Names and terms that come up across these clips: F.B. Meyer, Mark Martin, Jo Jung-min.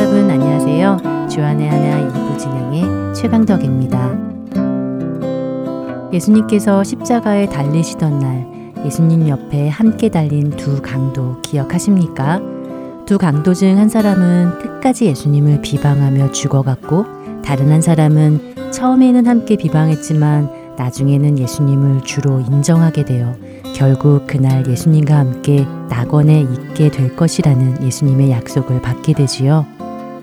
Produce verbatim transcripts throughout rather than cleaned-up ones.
여러분 안녕하세요. 주안의 하나 이 부 진행의 최강덕입니다. 예수님께서 십자가에 달리시던 날 예수님 옆에 함께 달린 두 강도 기억하십니까? 두 강도 중 한 사람은 끝까지 예수님을 비방하며 죽어갔고 다른 한 사람은 처음에는 함께 비방했지만 나중에는 예수님을 주로 인정하게 되어 결국 그날 예수님과 함께 낙원에 있게 될 것이라는 예수님의 약속을 받게 되지요.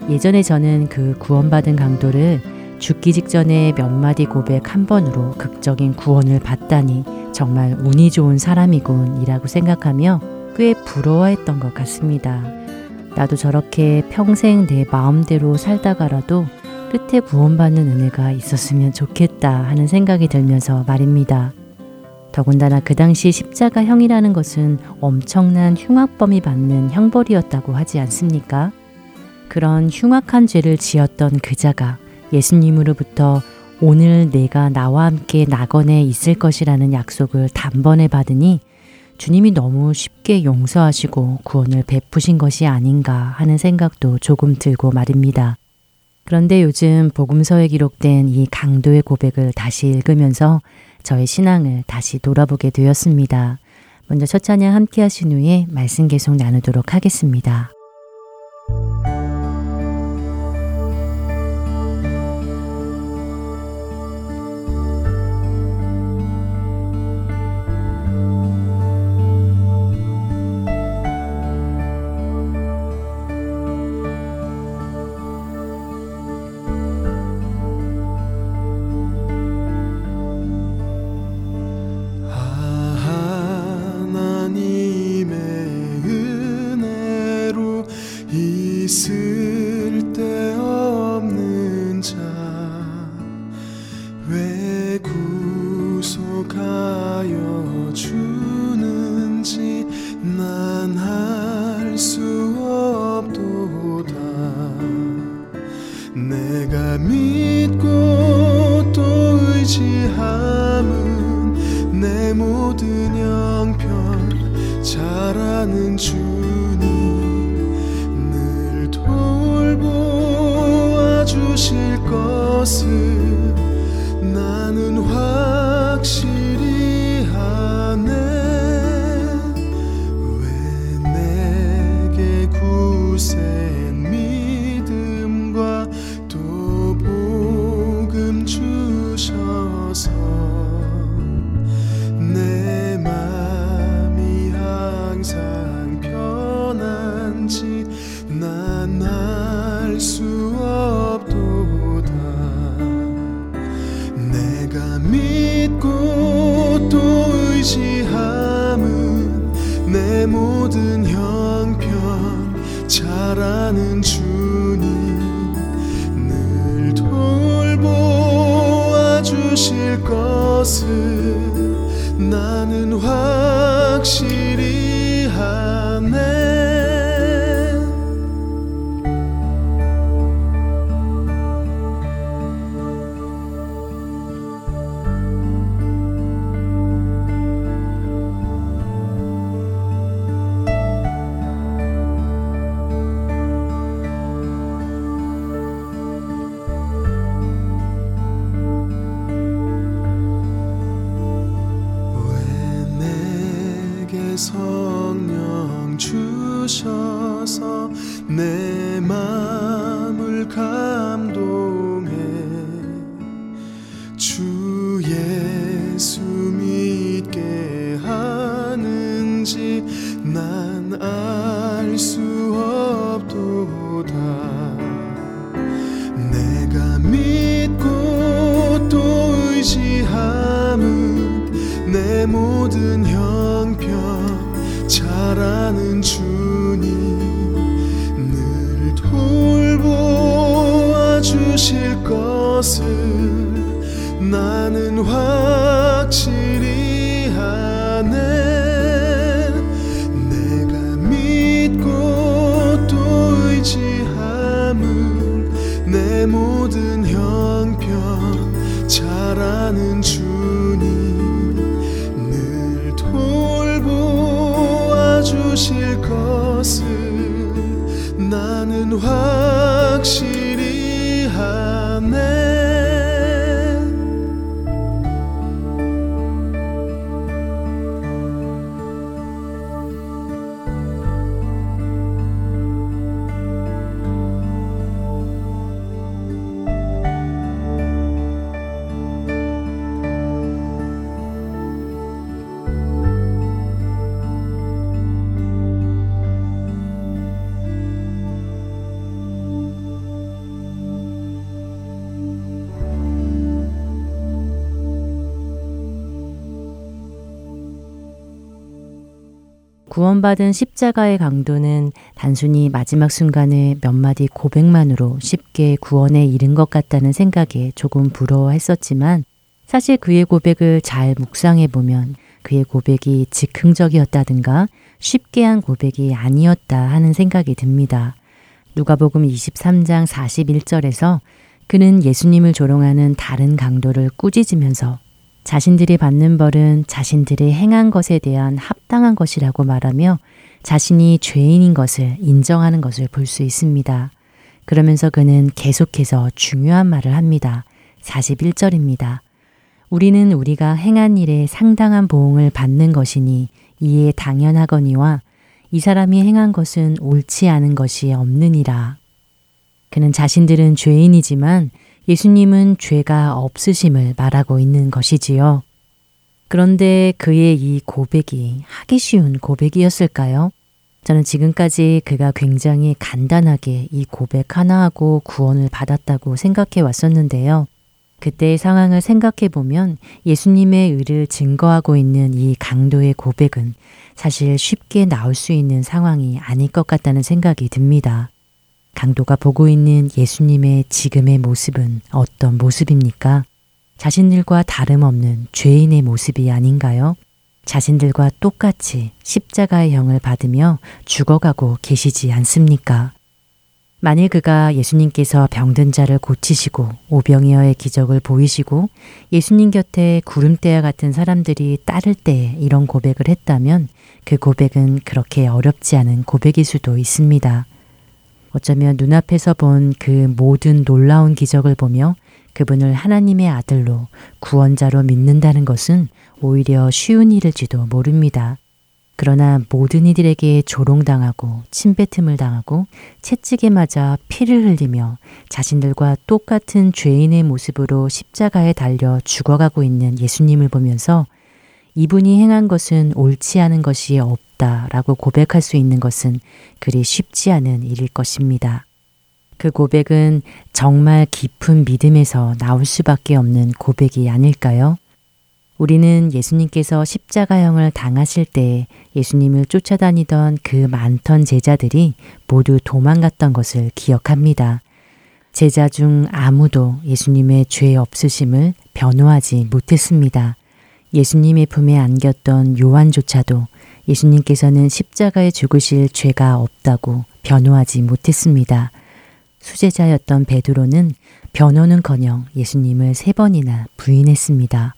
예전에 저는 그 구원받은 강도를 죽기 직전에 몇 마디 고백 한 번으로 극적인 구원을 받다니 정말 운이 좋은 사람이군이라고 생각하며 꽤 부러워했던 것 같습니다. 나도 저렇게 평생 내 마음대로 살다가라도 끝에 구원받는 은혜가 있었으면 좋겠다 하는 생각이 들면서 말입니다. 더군다나 그 당시 십자가형이라는 것은 엄청난 흉악범이 받는 형벌이었다고 하지 않습니까? 그런 흉악한 죄를 지었던 그자가 예수님으로부터 오늘 내가 나와 함께 낙원에 있을 것이라는 약속을 단번에 받으니 주님이 너무 쉽게 용서하시고 구원을 베푸신 것이 아닌가 하는 생각도 조금 들고 말입니다. 그런데 요즘 복음서에 기록된 이 강도의 고백을 다시 읽으면서 저의 신앙을 다시 돌아보게 되었습니다. 먼저 첫 찬양 함께 하신 후에 말씀 계속 나누도록 하겠습니다. 확실히 하네. 구원받은 십자가의 강도는 단순히 마지막 순간의 몇 마디 고백만으로 쉽게 구원에 이른 것 같다는 생각에 조금 부러워했었지만, 사실 그의 고백을 잘 묵상해보면 그의 고백이 즉흥적이었다든가 쉽게 한 고백이 아니었다 하는 생각이 듭니다. 누가복음 이십삼 장 사십일 절에서 그는 예수님을 조롱하는 다른 강도를 꾸짖으면서 자신들이 받는 벌은 자신들이 행한 것에 대한 합당한 것이라고 말하며 자신이 죄인인 것을 인정하는 것을 볼 수 있습니다. 그러면서 그는 계속해서 중요한 말을 합니다. 사십일 절입니다. 우리는 우리가 행한 일에 상당한 보응을 받는 것이니 이에 당연하거니와 이 사람이 행한 것은 옳지 않은 것이 없느니라. 그는 자신들은 죄인이지만 예수님은 죄가 없으심을 말하고 있는 것이지요. 그런데 그의 이 고백이 하기 쉬운 고백이었을까요? 저는 지금까지 그가 굉장히 간단하게 이 고백 하나하고 구원을 받았다고 생각해 왔었는데요. 그때의 상황을 생각해 보면 예수님의 의를 증거하고 있는 이 강도의 고백은 사실 쉽게 나올 수 있는 상황이 아닐 것 같다는 생각이 듭니다. 강도가 보고 있는 예수님의 지금의 모습은 어떤 모습입니까? 자신들과 다름없는 죄인의 모습이 아닌가요? 자신들과 똑같이 십자가의 형을 받으며 죽어가고 계시지 않습니까? 만일 그가 예수님께서 병든 자를 고치시고 오병이어의 기적을 보이시고 예수님 곁에 구름대와 같은 사람들이 따를 때 이런 고백을 했다면 그 고백은 그렇게 어렵지 않은 고백일 수도 있습니다. 어쩌면 눈앞에서 본 그 모든 놀라운 기적을 보며 그분을 하나님의 아들로 구원자로 믿는다는 것은 오히려 쉬운 일일지도 모릅니다. 그러나 모든 이들에게 조롱당하고 침뱉음을 당하고 채찍에 맞아 피를 흘리며 자신들과 똑같은 죄인의 모습으로 십자가에 달려 죽어가고 있는 예수님을 보면서 이분이 행한 것은 옳지 않은 것이 없다라고 고백할 수 있는 것은 그리 쉽지 않은 일일 것입니다. 그 고백은 정말 깊은 믿음에서 나올 수밖에 없는 고백이 아닐까요? 우리는 예수님께서 십자가형을 당하실 때 예수님을 쫓아다니던 그 많던 제자들이 모두 도망갔던 것을 기억합니다. 제자 중 아무도 예수님의 죄 없으심을 변호하지 못했습니다. 예수님의 품에 안겼던 요한조차도 예수님께서는 십자가에 죽으실 죄가 없다고 변호하지 못했습니다. 수제자였던 베드로는 변호는커녕 예수님을 세 번이나 부인했습니다.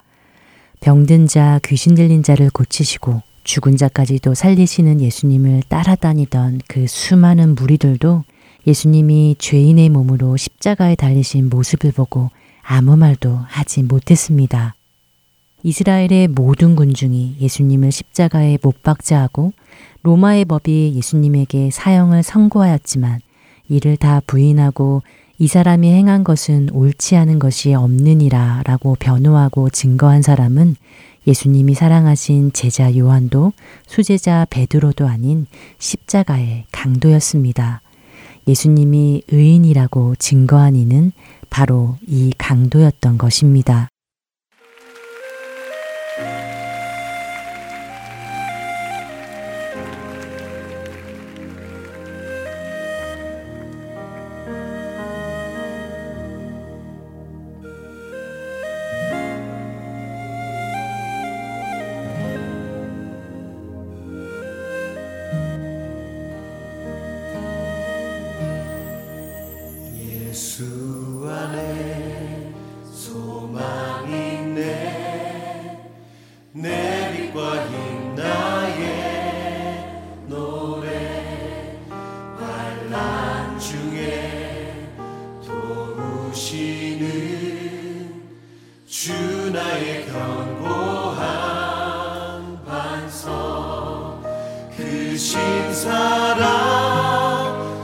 병든 자, 귀신 들린 자를 고치시고 죽은 자까지도 살리시는 예수님을 따라다니던 그 수많은 무리들도 예수님이 죄인의 몸으로 십자가에 달리신 모습을 보고 아무 말도 하지 못했습니다. 이스라엘의 모든 군중이 예수님을 십자가에 못 박자 하고 로마의 법이 예수님에게 사형을 선고하였지만 이를 다 부인하고 이 사람이 행한 것은 옳지 않은 것이 없느니라 라고 변호하고 증거한 사람은 예수님이 사랑하신 제자 요한도 수제자 베드로도 아닌 십자가의 강도였습니다. 예수님이 의인이라고 증거한 이는 바로 이 강도였던 것입니다. 나의 노래 반란 중에 나의 견고한 반석, 그 신사랑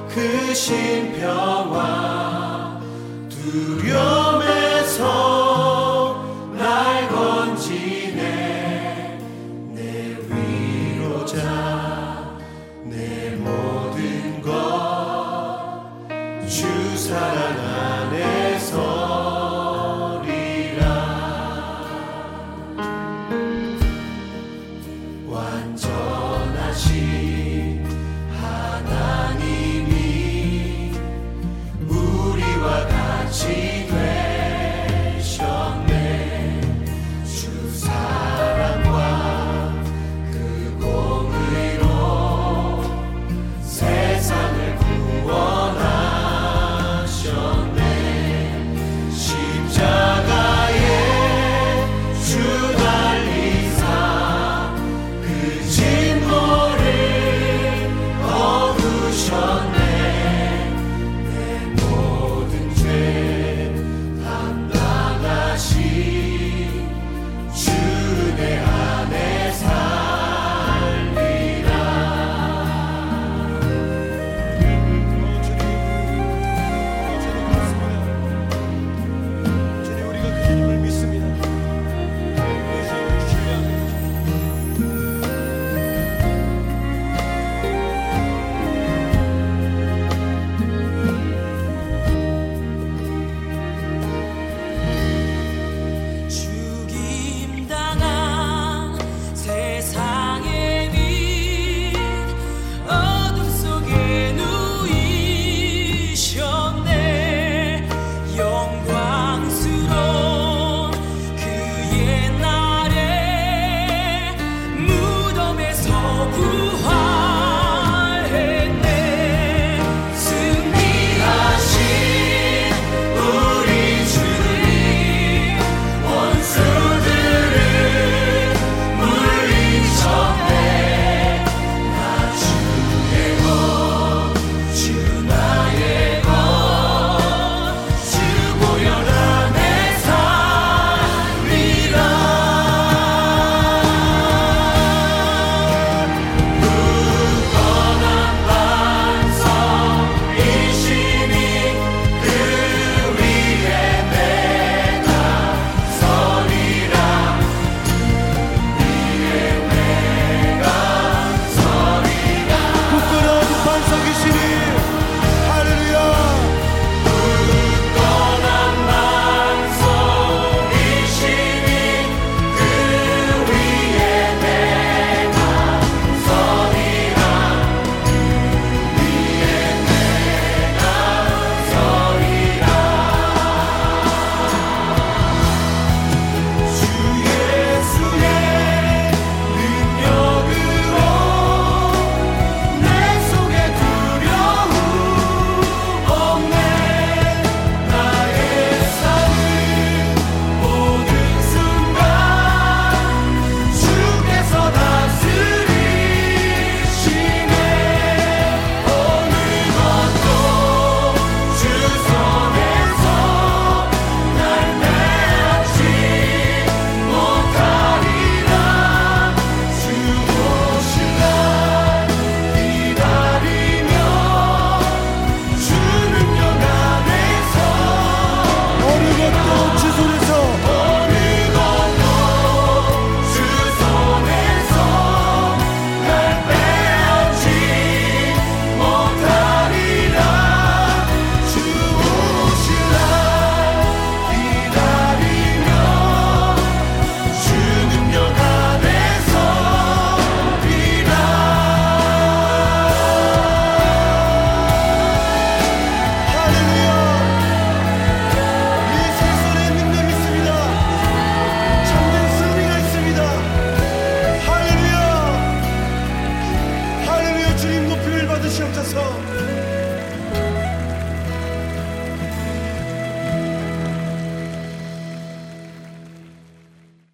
그 신평화, 두려움에서 날 건지네. 내 위로자 내 모든 것 주 사랑 안에서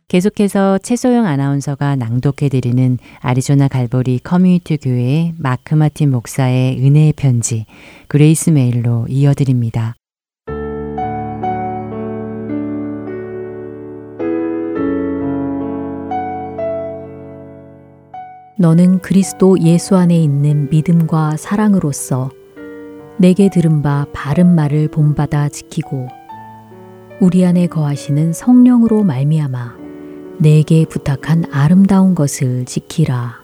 계속해서 최소영 아나운서가 낭독해드리는 아리조나 갈보리 커뮤니티 교회의 마크 마틴 목사의 은혜의 편지, 그레이스 메일로 이어드립니다. 너는 그리스도 예수 안에 있는 믿음과 사랑으로서 내게 들은 바 바른 말을 본받아 지키고 우리 안에 거하시는 성령으로 말미암아 내게 부탁한 아름다운 것을 지키라.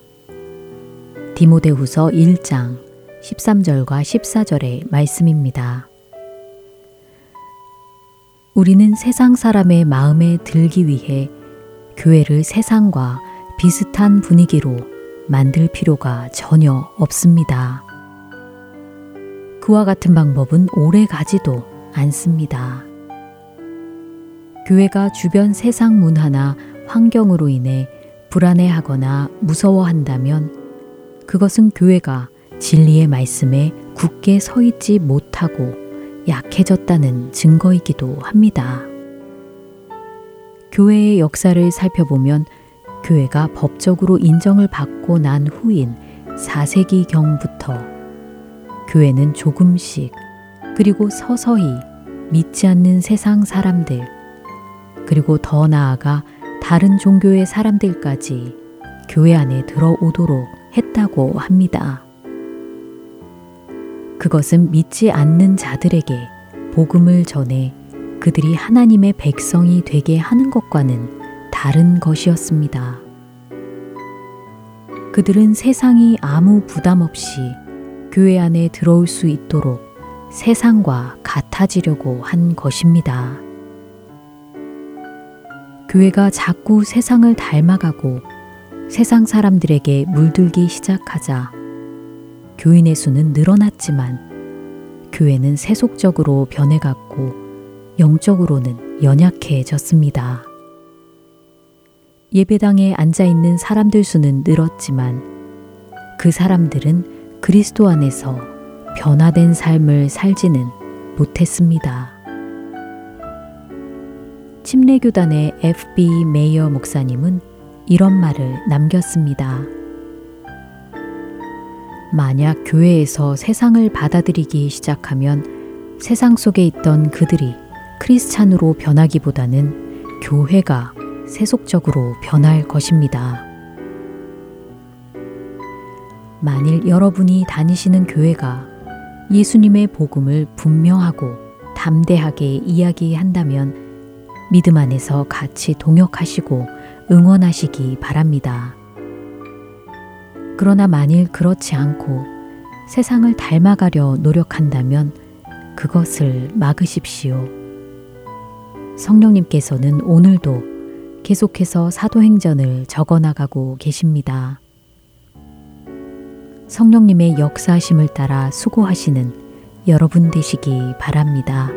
디모데후서 일 장 십삼 절과 십사 절의 말씀입니다. 우리는 세상 사람의 마음에 들기 위해 교회를 세상과 비슷한 분위기로 만들 필요가 전혀 없습니다. 그와 같은 방법은 오래 가지도 않습니다. 교회가 주변 세상 문화나 환경으로 인해 불안해하거나 무서워한다면 그것은 교회가 진리의 말씀에 굳게 서 있지 못하고 약해졌다는 증거이기도 합니다. 교회의 역사를 살펴보면 교회가 법적으로 인정을 받고 난 후인 사 세기경부터 교회는 조금씩 그리고 서서히 믿지 않는 세상 사람들 그리고 더 나아가 다른 종교의 사람들까지 교회 안에 들어오도록 했다고 합니다. 그것은 믿지 않는 자들에게 복음을 전해 그들이 하나님의 백성이 되게 하는 것과는 다른 것이었습니다. 그들은 세상이 아무 부담 없이 교회 안에 들어올 수 있도록 세상과 같아지려고 한 것입니다. 교회가 자꾸 세상을 닮아가고 세상 사람들에게 물들기 시작하자 교인의 수는 늘어났지만 교회는 세속적으로 변해갔고 영적으로는 연약해졌습니다. 예배당에 앉아있는 사람들 수는 늘었지만 그 사람들은 그리스도 안에서 변화된 삶을 살지는 못했습니다. 침례교단의 에프 비 메이어 목사님은 이런 말을 남겼습니다. 만약 교회에서 세상을 받아들이기 시작하면 세상 속에 있던 그들이 크리스찬으로 변하기보다는 교회가 세속적으로 변할 것입니다. 만일 여러분이 다니시는 교회가 예수님의 복음을 분명하고 담대하게 이야기한다면 믿음 안에서 같이 동역하시고 응원하시기 바랍니다. 그러나 만일 그렇지 않고 세상을 닮아가려 노력한다면 그것을 막으십시오. 성령님께서는 오늘도 계속해서 사도행전을 적어나가고 계십니다. 성령님의 역사하심을 따라 수고하시는 여러분 되시기 바랍니다.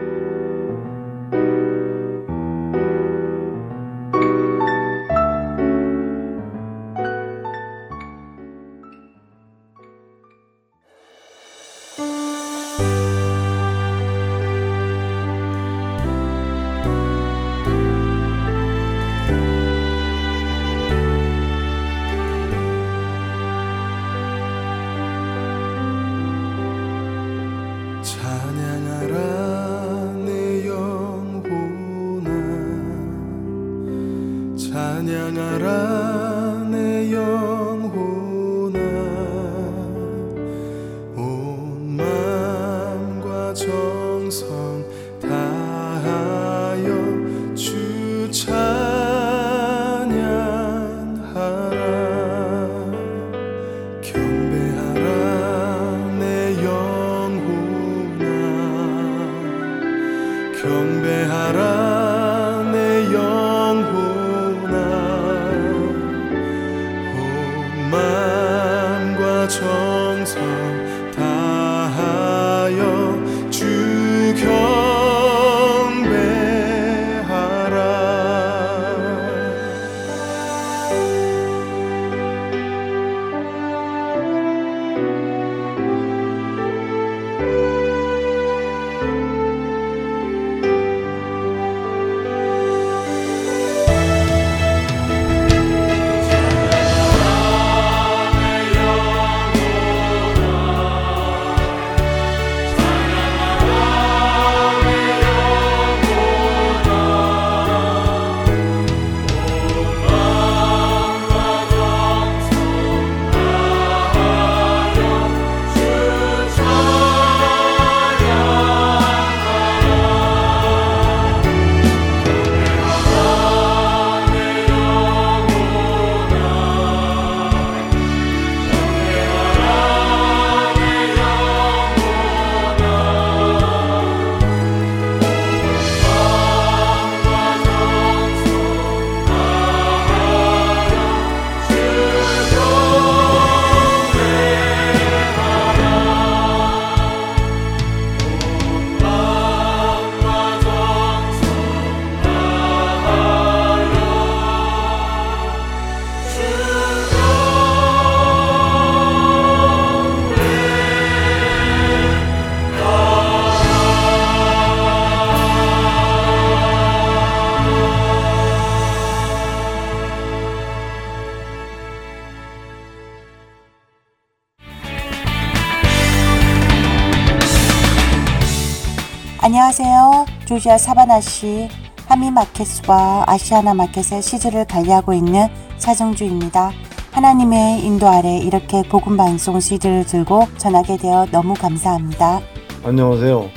안녕하세요. 조지아 사바나시 하미마켓과 아시아나마켓의 시즈를 관리하고 있는 사정주입니다. 하나님의 인도 아래 이렇게 복음방송 시드를 들고 전하게 되어 너무 감사합니다. 안녕하세요.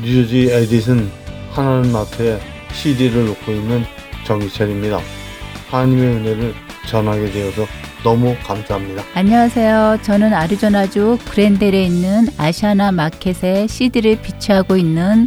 뉴저지 에디슨 하나님 앞에 시디를 놓고 있는 정희철입니다. 하나님의 은혜를 전하게 되어서 너무 감사합니다. 안녕하세요. 저는 아리조나주 그랜델에 있는 아시아나 마켓에 시디를 비치하고 있는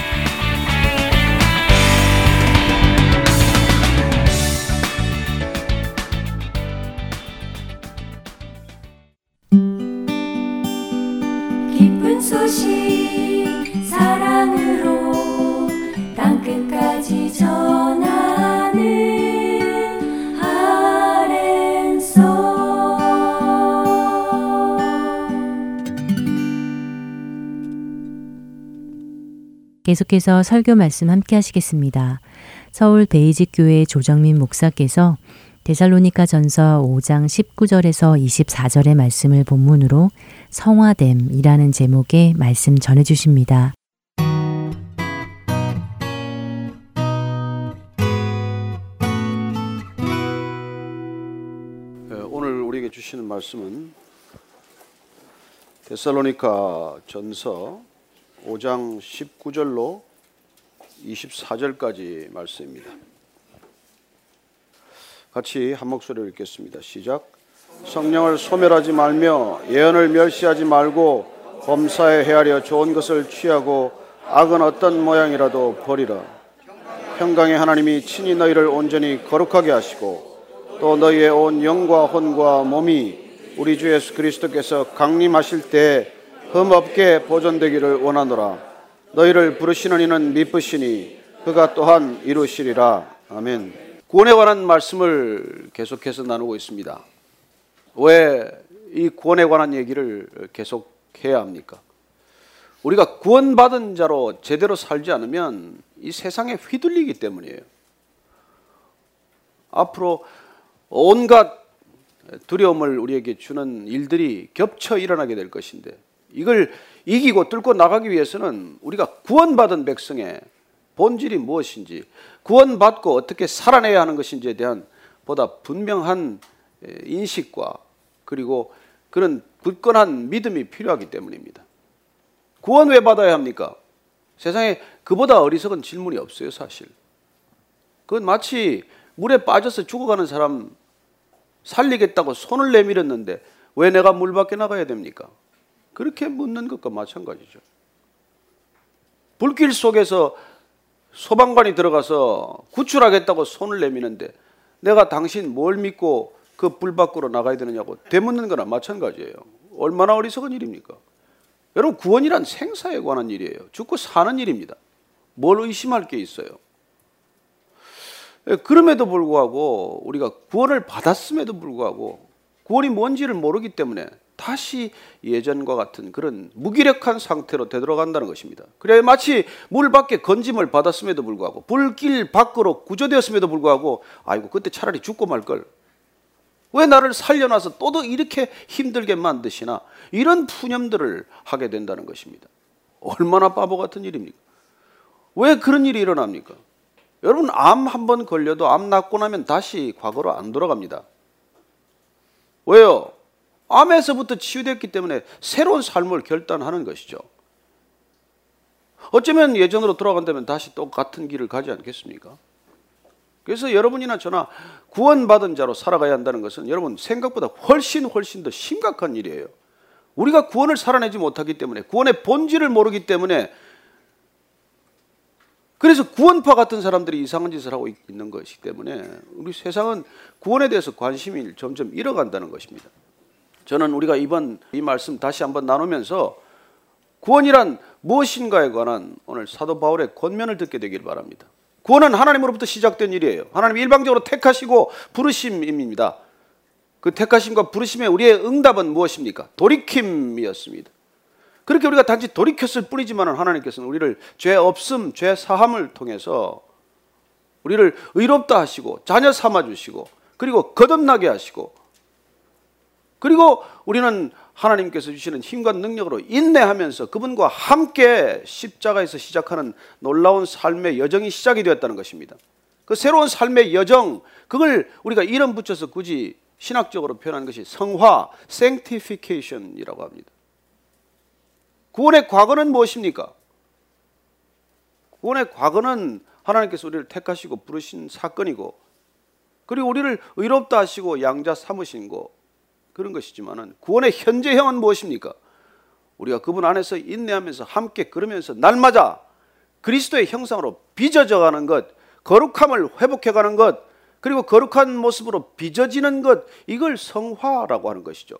기쁜 소식 사랑으로 땅끝까지 전하는 아랜소. 계속해서 설교 말씀 함께 하시겠습니다. 서울 베이직 교회 조정민 목사께서 데살로니가 전서 오장 십구절에서 이십사절의 말씀을 본문으로 성화됨이라는 제목의 말씀 전해주십니다. 오늘 우리에게 주시는 말씀은 데살로니가 전서 오장 십구절로 이십사절까지 말씀입니다. 같이 한 목소리로 읽겠습니다. 시작. 성령을 소멸하지 말며 예언을 멸시하지 말고 범사에 헤아려 좋은 것을 취하고 악은 어떤 모양이라도 버리라. 평강의 하나님이 친히 너희를 온전히 거룩하게 하시고 또 너희의 온 영과 혼과 몸이 우리 주 예수 그리스도께서 강림하실 때 흠없게 보존되기를 원하노라. 너희를 부르시는 이는 미쁘시니 그가 또한 이루시리라. 아멘. 구원에 관한 말씀을 계속해서 나누고 있습니다. 왜 이 구원에 관한 얘기를 계속해야 합니까? 우리가 구원받은 자로 제대로 살지 않으면 이 세상에 휘둘리기 때문이에요. 앞으로 온갖 두려움을 우리에게 주는 일들이 겹쳐 일어나게 될 것인데 이걸 이기고 뚫고 나가기 위해서는 우리가 구원받은 백성의 본질이 무엇인지, 구원받고 어떻게 살아내야 하는 것인지에 대한 보다 분명한 인식과 그리고 그런 굳건한 믿음이 필요하기 때문입니다. 구원 왜 받아야 합니까? 세상에 그보다 어리석은 질문이 없어요, 사실. 그건 마치 물에 빠져서 죽어가는 사람 살리겠다고 손을 내밀었는데 왜 내가 물 밖에 나가야 됩니까? 그렇게 묻는 것과 마찬가지죠. 불길 속에서 소방관이 들어가서 구출하겠다고 손을 내미는데 내가 당신 뭘 믿고 그 불 밖으로 나가야 되느냐고 되묻는 거나 마찬가지예요. 얼마나 어리석은 일입니까? 여러분, 구원이란 생사에 관한 일이에요. 죽고 사는 일입니다. 뭘 의심할 게 있어요? 그럼에도 불구하고 우리가 구원을 받았음에도 불구하고 구원이 뭔지를 모르기 때문에 다시 예전과 같은 그런 무기력한 상태로 되돌아간다는 것입니다. 그래야 마치 물 밖에 건짐을 받았음에도 불구하고 불길 밖으로 구조되었음에도 불구하고 아이고 그때 차라리 죽고 말걸. 왜 나를 살려놔서 또 이렇게 힘들게 만드시나. 이런 푸념들을 하게 된다는 것입니다. 얼마나 바보 같은 일입니까? 왜 그런 일이 일어납니까? 여러분, 암 한 번 걸려도 암 낫고 나면 다시 과거로 안 돌아갑니다. 왜요? 암에서부터 치유됐기 때문에 새로운 삶을 결단하는 것이죠. 어쩌면 예전으로 돌아간다면 다시 똑같은 길을 가지 않겠습니까? 그래서 여러분이나 저나 구원받은 자로 살아가야 한다는 것은 여러분 생각보다 훨씬 훨씬 더 심각한 일이에요. 우리가 구원을 살아내지 못하기 때문에, 구원의 본질을 모르기 때문에 그래서 구원파 같은 사람들이 이상한 짓을 하고 있는 것이기 때문에 우리 세상은 구원에 대해서 관심을 점점 잃어간다는 것입니다. 저는 우리가 이번 이 말씀 다시 한번 나누면서 구원이란 무엇인가에 관한 오늘 사도 바울의 권면을 듣게 되길 바랍니다. 구원은 하나님으로부터 시작된 일이에요. 하나님이 일방적으로 택하시고 부르심입니다. 그 택하심과 부르심의 우리의 응답은 무엇입니까? 돌이킴이었습니다. 그렇게 우리가 단지 돌이켰을 뿐이지만 하나님께서는 우리를 죄 없음, 죄 사함을 통해서 우리를 의롭다 하시고 자녀 삼아주시고 그리고 거듭나게 하시고 그리고 우리는 하나님께서 주시는 힘과 능력으로 인내하면서 그분과 함께 십자가에서 시작하는 놀라운 삶의 여정이 시작이 되었다는 것입니다. 그 새로운 삶의 여정, 그걸 우리가 이름 붙여서 굳이 신학적으로 표현한 것이 성화, sanctification이라고 합니다. 구원의 과거는 무엇입니까? 구원의 과거는 하나님께서 우리를 택하시고 부르신 사건이고 그리고 우리를 의롭다 하시고 양자 삼으신 거 그런 것이지만은 구원의 현재형은 무엇입니까? 우리가 그분 안에서 인내하면서 함께 걸으면서 날마다 그리스도의 형상으로 빚어져가는 것, 거룩함을 회복해가는 것, 그리고 거룩한 모습으로 빚어지는 것, 이걸 성화라고 하는 것이죠.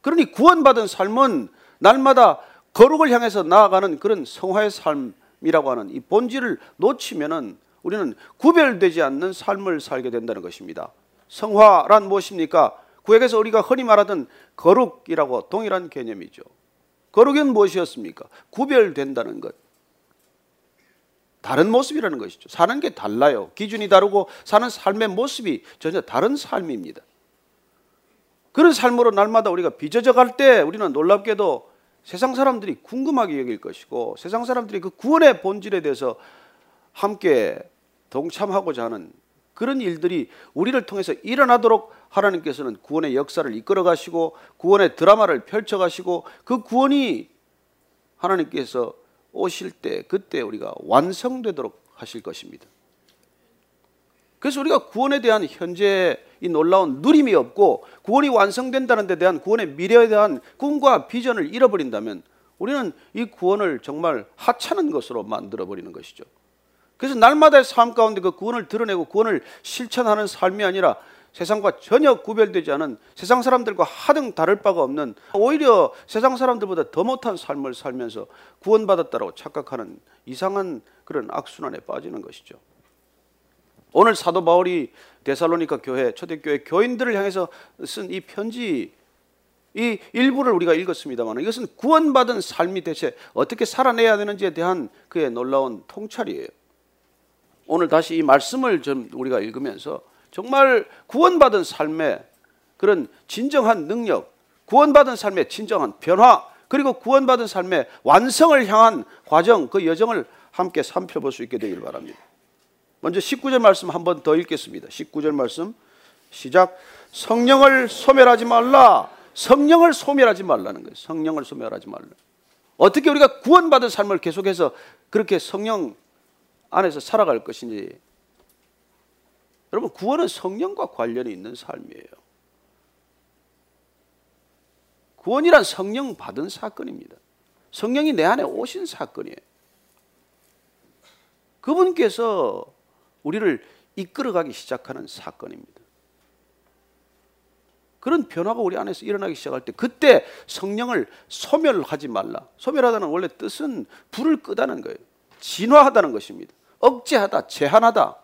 그러니 구원받은 삶은 날마다 거룩을 향해서 나아가는 그런 성화의 삶이라고 하는 이 본질을 놓치면은 우리는 구별되지 않는 삶을 살게 된다는 것입니다. 성화란 무엇입니까? 구약에서 우리가 흔히 말하던 거룩이라고 동일한 개념이죠. 거룩은 무엇이었습니까? 구별된다는 것. 다른 모습이라는 것이죠. 사는 게 달라요. 기준이 다르고 사는 삶의 모습이 전혀 다른 삶입니다. 그런 삶으로 날마다 우리가 빚어져 갈 때 우리는 놀랍게도 세상 사람들이 궁금하게 여길 것이고 세상 사람들이 그 구원의 본질에 대해서 함께 동참하고자 하는 그런 일들이 우리를 통해서 일어나도록 하나님께서는 구원의 역사를 이끌어 가시고 구원의 드라마를 펼쳐 가시고 그 구원이 하나님께서 오실 때 그때 우리가 완성되도록 하실 것입니다. 그래서 우리가 구원에 대한 현재의 이 놀라운 누림이 없고 구원이 완성된다는 데 대한 구원의 미래에 대한 꿈과 비전을 잃어버린다면 우리는 이 구원을 정말 하찮은 것으로 만들어버리는 것이죠. 그래서 날마다의 삶 가운데 그 구원을 드러내고 구원을 실천하는 삶이 아니라 세상과 전혀 구별되지 않은 세상 사람들과 하등 다를 바가 없는 오히려 세상 사람들보다 더 못한 삶을 살면서 구원받았다고 착각하는 이상한 그런 악순환에 빠지는 것이죠. 오늘 사도 바울이 데살로니가 교회, 초대교회 교인들을 향해서 쓴 이 편지 이 일부를 우리가 읽었습니다만 이것은 구원받은 삶이 대체 어떻게 살아내야 되는지에 대한 그의 놀라운 통찰이에요. 오늘 다시 이 말씀을 좀 우리가 읽으면서 정말 구원받은 삶의 그런 진정한 능력, 구원받은 삶의 진정한 변화, 그리고 구원받은 삶의 완성을 향한 과정, 그 여정을 함께 삼켜볼 수 있게 되길 바랍니다. 먼저 십구 절 말씀 한 번 더 읽겠습니다. 십구 절 말씀 시작. 성령을 소멸하지 말라. 성령을 소멸하지 말라는 거예요. 성령을 소멸하지 말라. 어떻게 우리가 구원받은 삶을 계속해서 그렇게 성령 안에서 살아갈 것인지. 여러분, 구원은 성령과 관련이 있는 삶이에요. 구원이란 성령 받은 사건입니다. 성령이 내 안에 오신 사건이에요. 그분께서 우리를 이끌어가기 시작하는 사건입니다. 그런 변화가 우리 안에서 일어나기 시작할 때 그때 성령을 소멸하지 말라. 소멸하다는 원래 뜻은 불을 끄다는 거예요. 진화하다는 것입니다. 억제하다, 제한하다.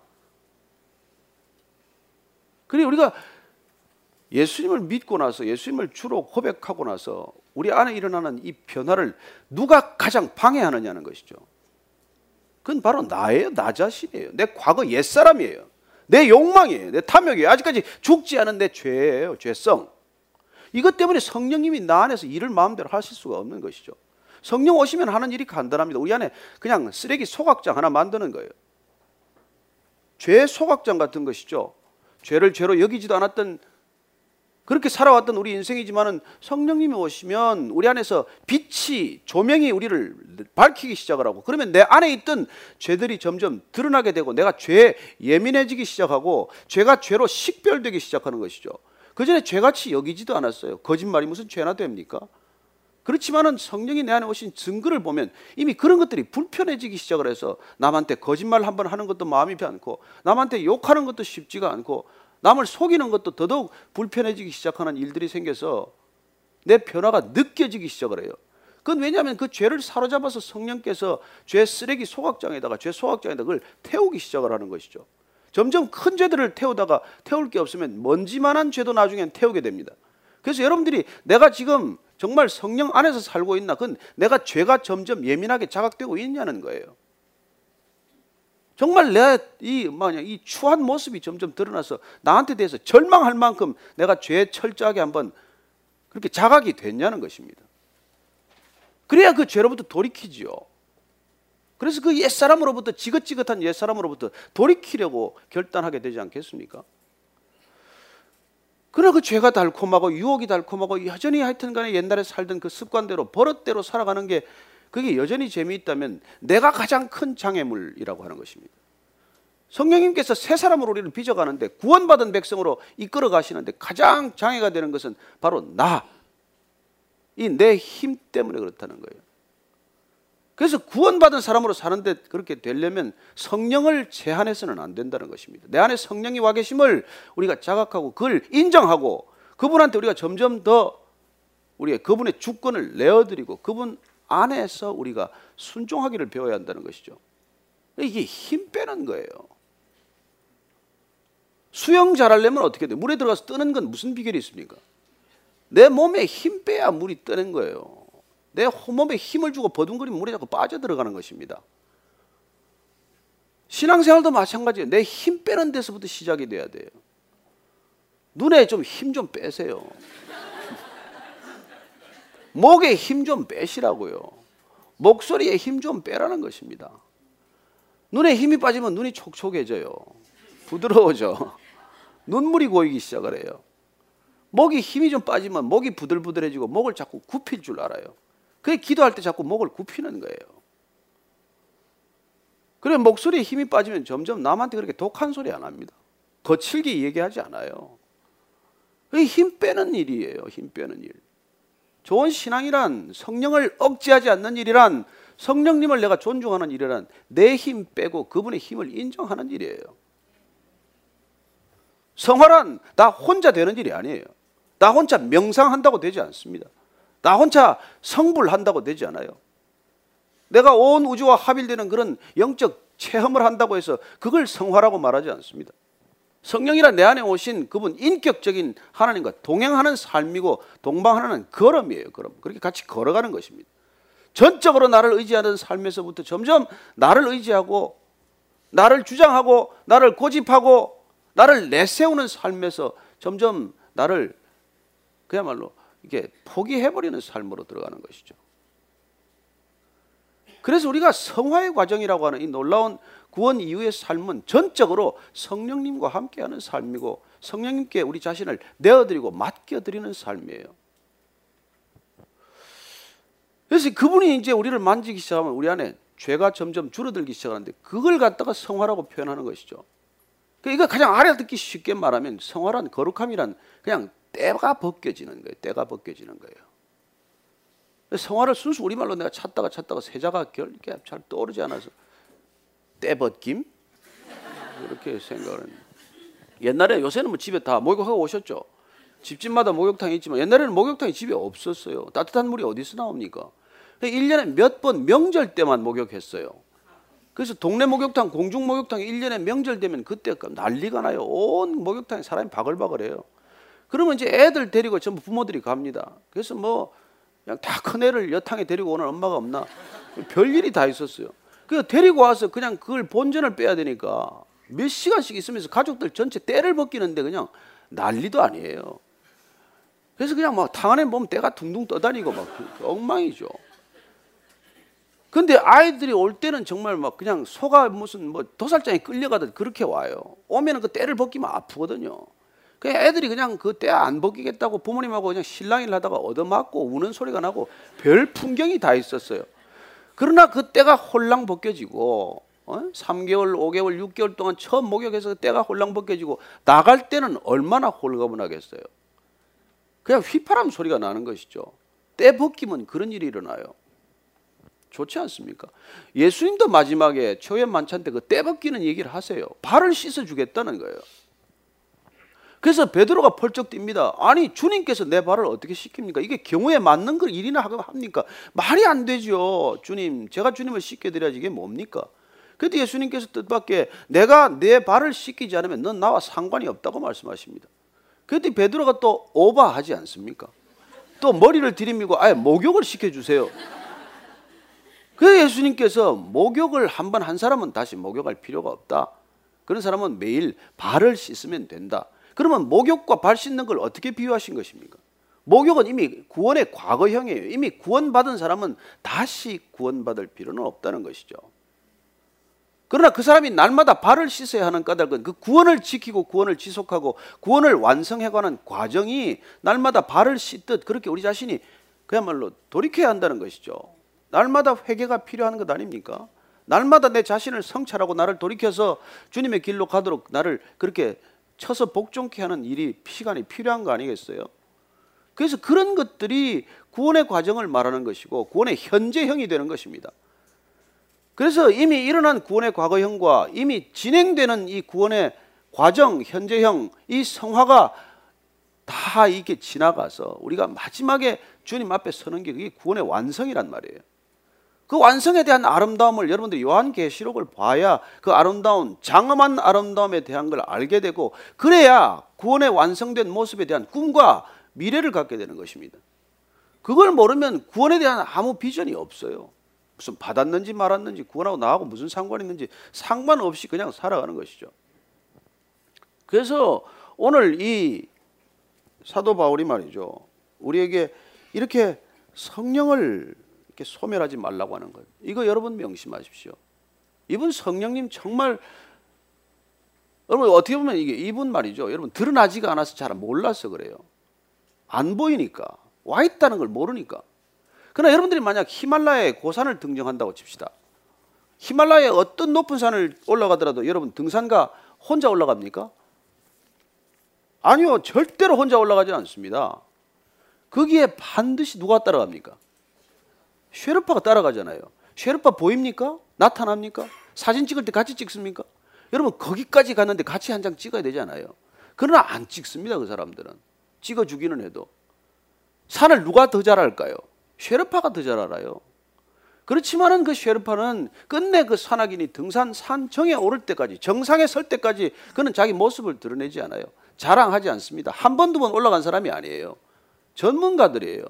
그리고 우리가 예수님을 믿고 나서 예수님을 주로 고백하고 나서 우리 안에 일어나는 이 변화를 누가 가장 방해하느냐는 것이죠. 그건 바로 나예요. 나 자신이에요. 내 과거 옛사람이에요. 내 욕망이에요. 내 탐욕이에요. 아직까지 죽지 않은 내 죄예요. 죄성. 이것 때문에 성령님이 나 안에서 일을 마음대로 하실 수가 없는 것이죠. 성령 오시면 하는 일이 간단합니다. 우리 안에 그냥 쓰레기 소각장 하나 만드는 거예요. 죄 소각장 같은 것이죠. 죄를 죄로 여기지도 않았던 그렇게 살아왔던 우리 인생이지만은 성령님이 오시면 우리 안에서 빛이 조명이 우리를 밝히기 시작을 하고 그러면 내 안에 있던 죄들이 점점 드러나게 되고 내가 죄에 예민해지기 시작하고 죄가 죄로 식별되기 시작하는 것이죠. 그전에 죄같이 여기지도 않았어요. 거짓말이 무슨 죄나 됩니까? 그렇지만은 성령이 내 안에 오신 증거를 보면 이미 그런 것들이 불편해지기 시작을 해서 남한테 거짓말 한번 하는 것도 마음이 편찮고 남한테 욕하는 것도 쉽지가 않고 남을 속이는 것도 더더욱 불편해지기 시작하는 일들이 생겨서 내 변화가 느껴지기 시작을 해요. 그건 왜냐하면 그 죄를 사로잡아서 성령께서 죄 쓰레기 소각장에다가 죄 소각장에다가 그걸 태우기 시작을 하는 것이죠. 점점 큰 죄들을 태우다가 태울 게 없으면 먼지만한 죄도 나중엔 태우게 됩니다. 그래서 여러분들이 내가 지금 정말 성령 안에서 살고 있나, 그건 내가 죄가 점점 예민하게 자각되고 있냐는 거예요. 정말 내 이 만약 이 추한 모습이 점점 드러나서 나한테 대해서 절망할 만큼 내가 죄에 철저하게 한번 그렇게 자각이 됐냐는 것입니다. 그래야 그 죄로부터 돌이키지요. 그래서 그 옛사람으로부터, 지긋지긋한 옛사람으로부터 돌이키려고 결단하게 되지 않겠습니까? 그러나 그 죄가 달콤하고 유혹이 달콤하고 여전히 하여튼 간에 옛날에 살던 그 습관대로 버릇대로 살아가는 게, 그게 여전히 재미있다면 내가 가장 큰 장애물이라고 하는 것입니다. 성령님께서 새 사람으로 우리를 빚어가는데, 구원받은 백성으로 이끌어 가시는데 가장 장애가 되는 것은 바로 나, 이 내 힘 때문에 그렇다는 거예요. 그래서 구원받은 사람으로 사는데 그렇게 되려면 성령을 제한해서는 안 된다는 것입니다. 내 안에 성령이 와 계심을 우리가 자각하고 그걸 인정하고 그분한테 우리가 점점 더 우리의 그분의 주권을 내어드리고 그분 안에서 우리가 순종하기를 배워야 한다는 것이죠. 이게 힘 빼는 거예요. 수영 잘하려면 어떻게 돼요? 물에 들어가서 뜨는 건 무슨 비결이 있습니까? 내 몸에 힘 빼야 물이 뜨는 거예요. 내 몸에 힘을 주고 버둥거리면 물에 자꾸 빠져들어가는 것입니다. 신앙생활도 마찬가지예요. 내 힘 빼는 데서부터 시작이 돼야 돼요. 눈에 좀 힘 좀 빼세요. 목에 힘 좀 빼시라고요. 목소리에 힘 좀 빼라는 것입니다. 눈에 힘이 빠지면 눈이 촉촉해져요. 부드러워져. 눈물이 고이기 시작을 해요. 목이 힘이 좀 빠지면 목이 부들부들해지고 목을 자꾸 굽힐 줄 알아요. 그래서 기도할 때 자꾸 목을 굽히는 거예요. 그래 목소리에 힘이 빠지면 점점 남한테 그렇게 독한 소리 안 합니다. 거칠게 얘기하지 않아요. 그게 힘 빼는 일이에요. 힘 빼는 일. 좋은 신앙이란, 성령을 억제하지 않는 일이란, 성령님을 내가 존중하는 일이란 내 힘 빼고 그분의 힘을 인정하는 일이에요. 성화란 나 혼자 되는 일이 아니에요. 나 혼자 명상한다고 되지 않습니다. 나 혼자 성불한다고 되지 않아요. 내가 온 우주와 합일되는 그런 영적 체험을 한다고 해서 그걸 성화라고 말하지 않습니다. 성령이란 내 안에 오신 그분 인격적인 하나님과 동행하는 삶이고 동방하는 걸음이에요. 걸음. 그렇게 같이 걸어가는 것입니다. 전적으로 나를 의지하는 삶에서부터 점점 나를 의지하고 나를 주장하고 나를 고집하고 나를 내세우는 삶에서 점점 나를 그야말로 이게 포기해버리는 삶으로 들어가는 것이죠. 그래서 우리가 성화의 과정이라고 하는 이 놀라운 구원 이후의 삶은 전적으로 성령님과 함께하는 삶이고 성령님께 우리 자신을 내어드리고 맡겨드리는 삶이에요. 그래서 그분이 이제 우리를 만지기 시작하면 우리 안에 죄가 점점 줄어들기 시작하는데 그걸 갖다가 성화라고 표현하는 것이죠. 그러니까 이거 가장 알아듣기 쉽게 말하면 성화란, 거룩함이란 그냥 때가 벗겨지는 거예요. 때가 벗겨지는 거예요. 성화를 순수 우리말로 내가 찾다가 찾다가 세자가 결게 잘 떠오르지 않아서 때벗김? 이렇게 생각을 했는데, 옛날에, 요새는 뭐 집에 다 목욕하고 오셨죠. 집집마다 목욕탕이 있지만 옛날에는 목욕탕이 집에 없었어요. 따뜻한 물이 어디서 나옵니까? 일 년에 몇 번 명절 때만 목욕했어요. 그래서 동네 목욕탕, 공중 목욕탕이 일 년에 명절 되면 그때 난리가 나요. 온 목욕탕에 사람이 바글바글해요. 그러면 이제 애들 데리고 전부 부모들이 갑니다. 그래서 뭐 그냥 다 큰 애를 여탕에 데리고 오는 엄마가 없나? 별일이 다 있었어요. 그 데리고 와서 그냥 그걸 본전을 빼야 되니까 몇 시간씩 있으면서 가족들 전체 때를 벗기는데 그냥 난리도 아니에요. 그래서 그냥 막 탕 안에 보면 때가 둥둥 떠다니고 막 엉망이죠. 근데 아이들이 올 때는 정말 막 그냥 소가 무슨 뭐 도살장에 끌려가듯 그렇게 와요. 오면은 그 때를 벗기면 아프거든요. 그 애들이 그냥 그 때 안 벗기겠다고 부모님하고 그냥 실랑이를 하다가 얻어맞고 우는 소리가 나고 별 풍경이 다 있었어요. 그러나 그 때가 홀랑 벗겨지고 어? 삼 개월, 오 개월, 육 개월 동안 처음 목욕해서 그 때가 홀랑 벗겨지고 나갈 때는 얼마나 홀가분하겠어요. 그냥 휘파람 소리가 나는 것이죠. 때벗기면 그런 일이 일어나요. 좋지 않습니까? 예수님도 마지막에 초연 만찬 때 그 때벗기는 얘기를 하세요. 발을 씻어주겠다는 거예요. 그래서 베드로가 펄쩍 뜁니다. 아니, 주님께서 내 발을 어떻게 씻깁니까? 이게 경우에 맞는 걸 일이나 합니까? 말이 안 되죠. 주님, 제가 주님을 씻겨드려야지 이게 뭡니까? 그런데 예수님께서 뜻밖에 내가 내 발을 씻기지 않으면 넌 나와 상관이 없다고 말씀하십니다. 그런데 베드로가 또 오바하지 않습니까? 또 머리를 들이밀고 아예 목욕을 시켜주세요. 그래서 예수님께서 목욕을 한 번 한 사람은 다시 목욕할 필요가 없다. 그런 사람은 매일 발을 씻으면 된다. 그러면 목욕과 발 씻는 걸 어떻게 비유하신 것입니까? 목욕은 이미 구원의 과거형이에요. 이미 구원받은 사람은 다시 구원받을 필요는 없다는 것이죠. 그러나 그 사람이 날마다 발을 씻어야 하는 까닭은 그 구원을 지키고 구원을 지속하고 구원을 완성해가는 과정이 날마다 발을 씻듯 그렇게 우리 자신이 그야말로 돌이켜야 한다는 것이죠. 날마다 회개가 필요한 것 아닙니까? 날마다 내 자신을 성찰하고 나를 돌이켜서 주님의 길로 가도록 나를 그렇게 쳐서 복종케 하는 일이 시간이 필요한 거 아니겠어요? 그래서 그런 것들이 구원의 과정을 말하는 것이고 구원의 현재형이 되는 것입니다. 그래서 이미 일어난 구원의 과거형과 이미 진행되는 이 구원의 과정, 현재형, 이 성화가 다 이렇게 지나가서 우리가 마지막에 주님 앞에 서는 게 그게 구원의 완성이란 말이에요. 그 완성에 대한 아름다움을 여러분들이 요한계시록을 봐야 그 아름다운 장엄한 아름다움에 대한 걸 알게 되고 그래야 구원의 완성된 모습에 대한 꿈과 미래를 갖게 되는 것입니다. 그걸 모르면 구원에 대한 아무 비전이 없어요. 무슨 받았는지 말았는지 구원하고 나하고 무슨 상관이 있는지 상관없이 그냥 살아가는 것이죠. 그래서 오늘 이 사도 바울이 말이죠. 우리에게 이렇게 성령을 이렇게 소멸하지 말라고 하는 거예요. 이거 여러분 명심하십시오. 이분 성령님 정말 여러분 어떻게 보면 이게 이분 말이죠. 여러분 드러나지가 않아서 잘 몰라서 그래요. 안 보이니까 와 있다는 걸 모르니까. 그러나 여러분들이 만약 히말라야의 고산을 등정한다고 칩시다. 히말라야의 어떤 높은 산을 올라가더라도 여러분 등산가 혼자 올라갑니까? 아니요, 절대로 혼자 올라가지 않습니다. 거기에 반드시 누가 따라갑니까? 쉐르파가 따라가잖아요. 쉐르파 보입니까? 나타납니까? 사진 찍을 때 같이 찍습니까? 여러분 거기까지 갔는데 같이 한 장 찍어야 되잖아요. 그러나 안 찍습니다. 그 사람들은 찍어주기는 해도 산을 누가 더 잘 알까요? 쉐르파가 더 잘 알아요. 그렇지만은 그 쉐르파는 끝내 그 산악인이 등산 산청에 오를 때까지 정상에 설 때까지 그는 자기 모습을 드러내지 않아요. 자랑하지 않습니다. 한 번 두 번 올라간 사람이 아니에요. 전문가들이에요.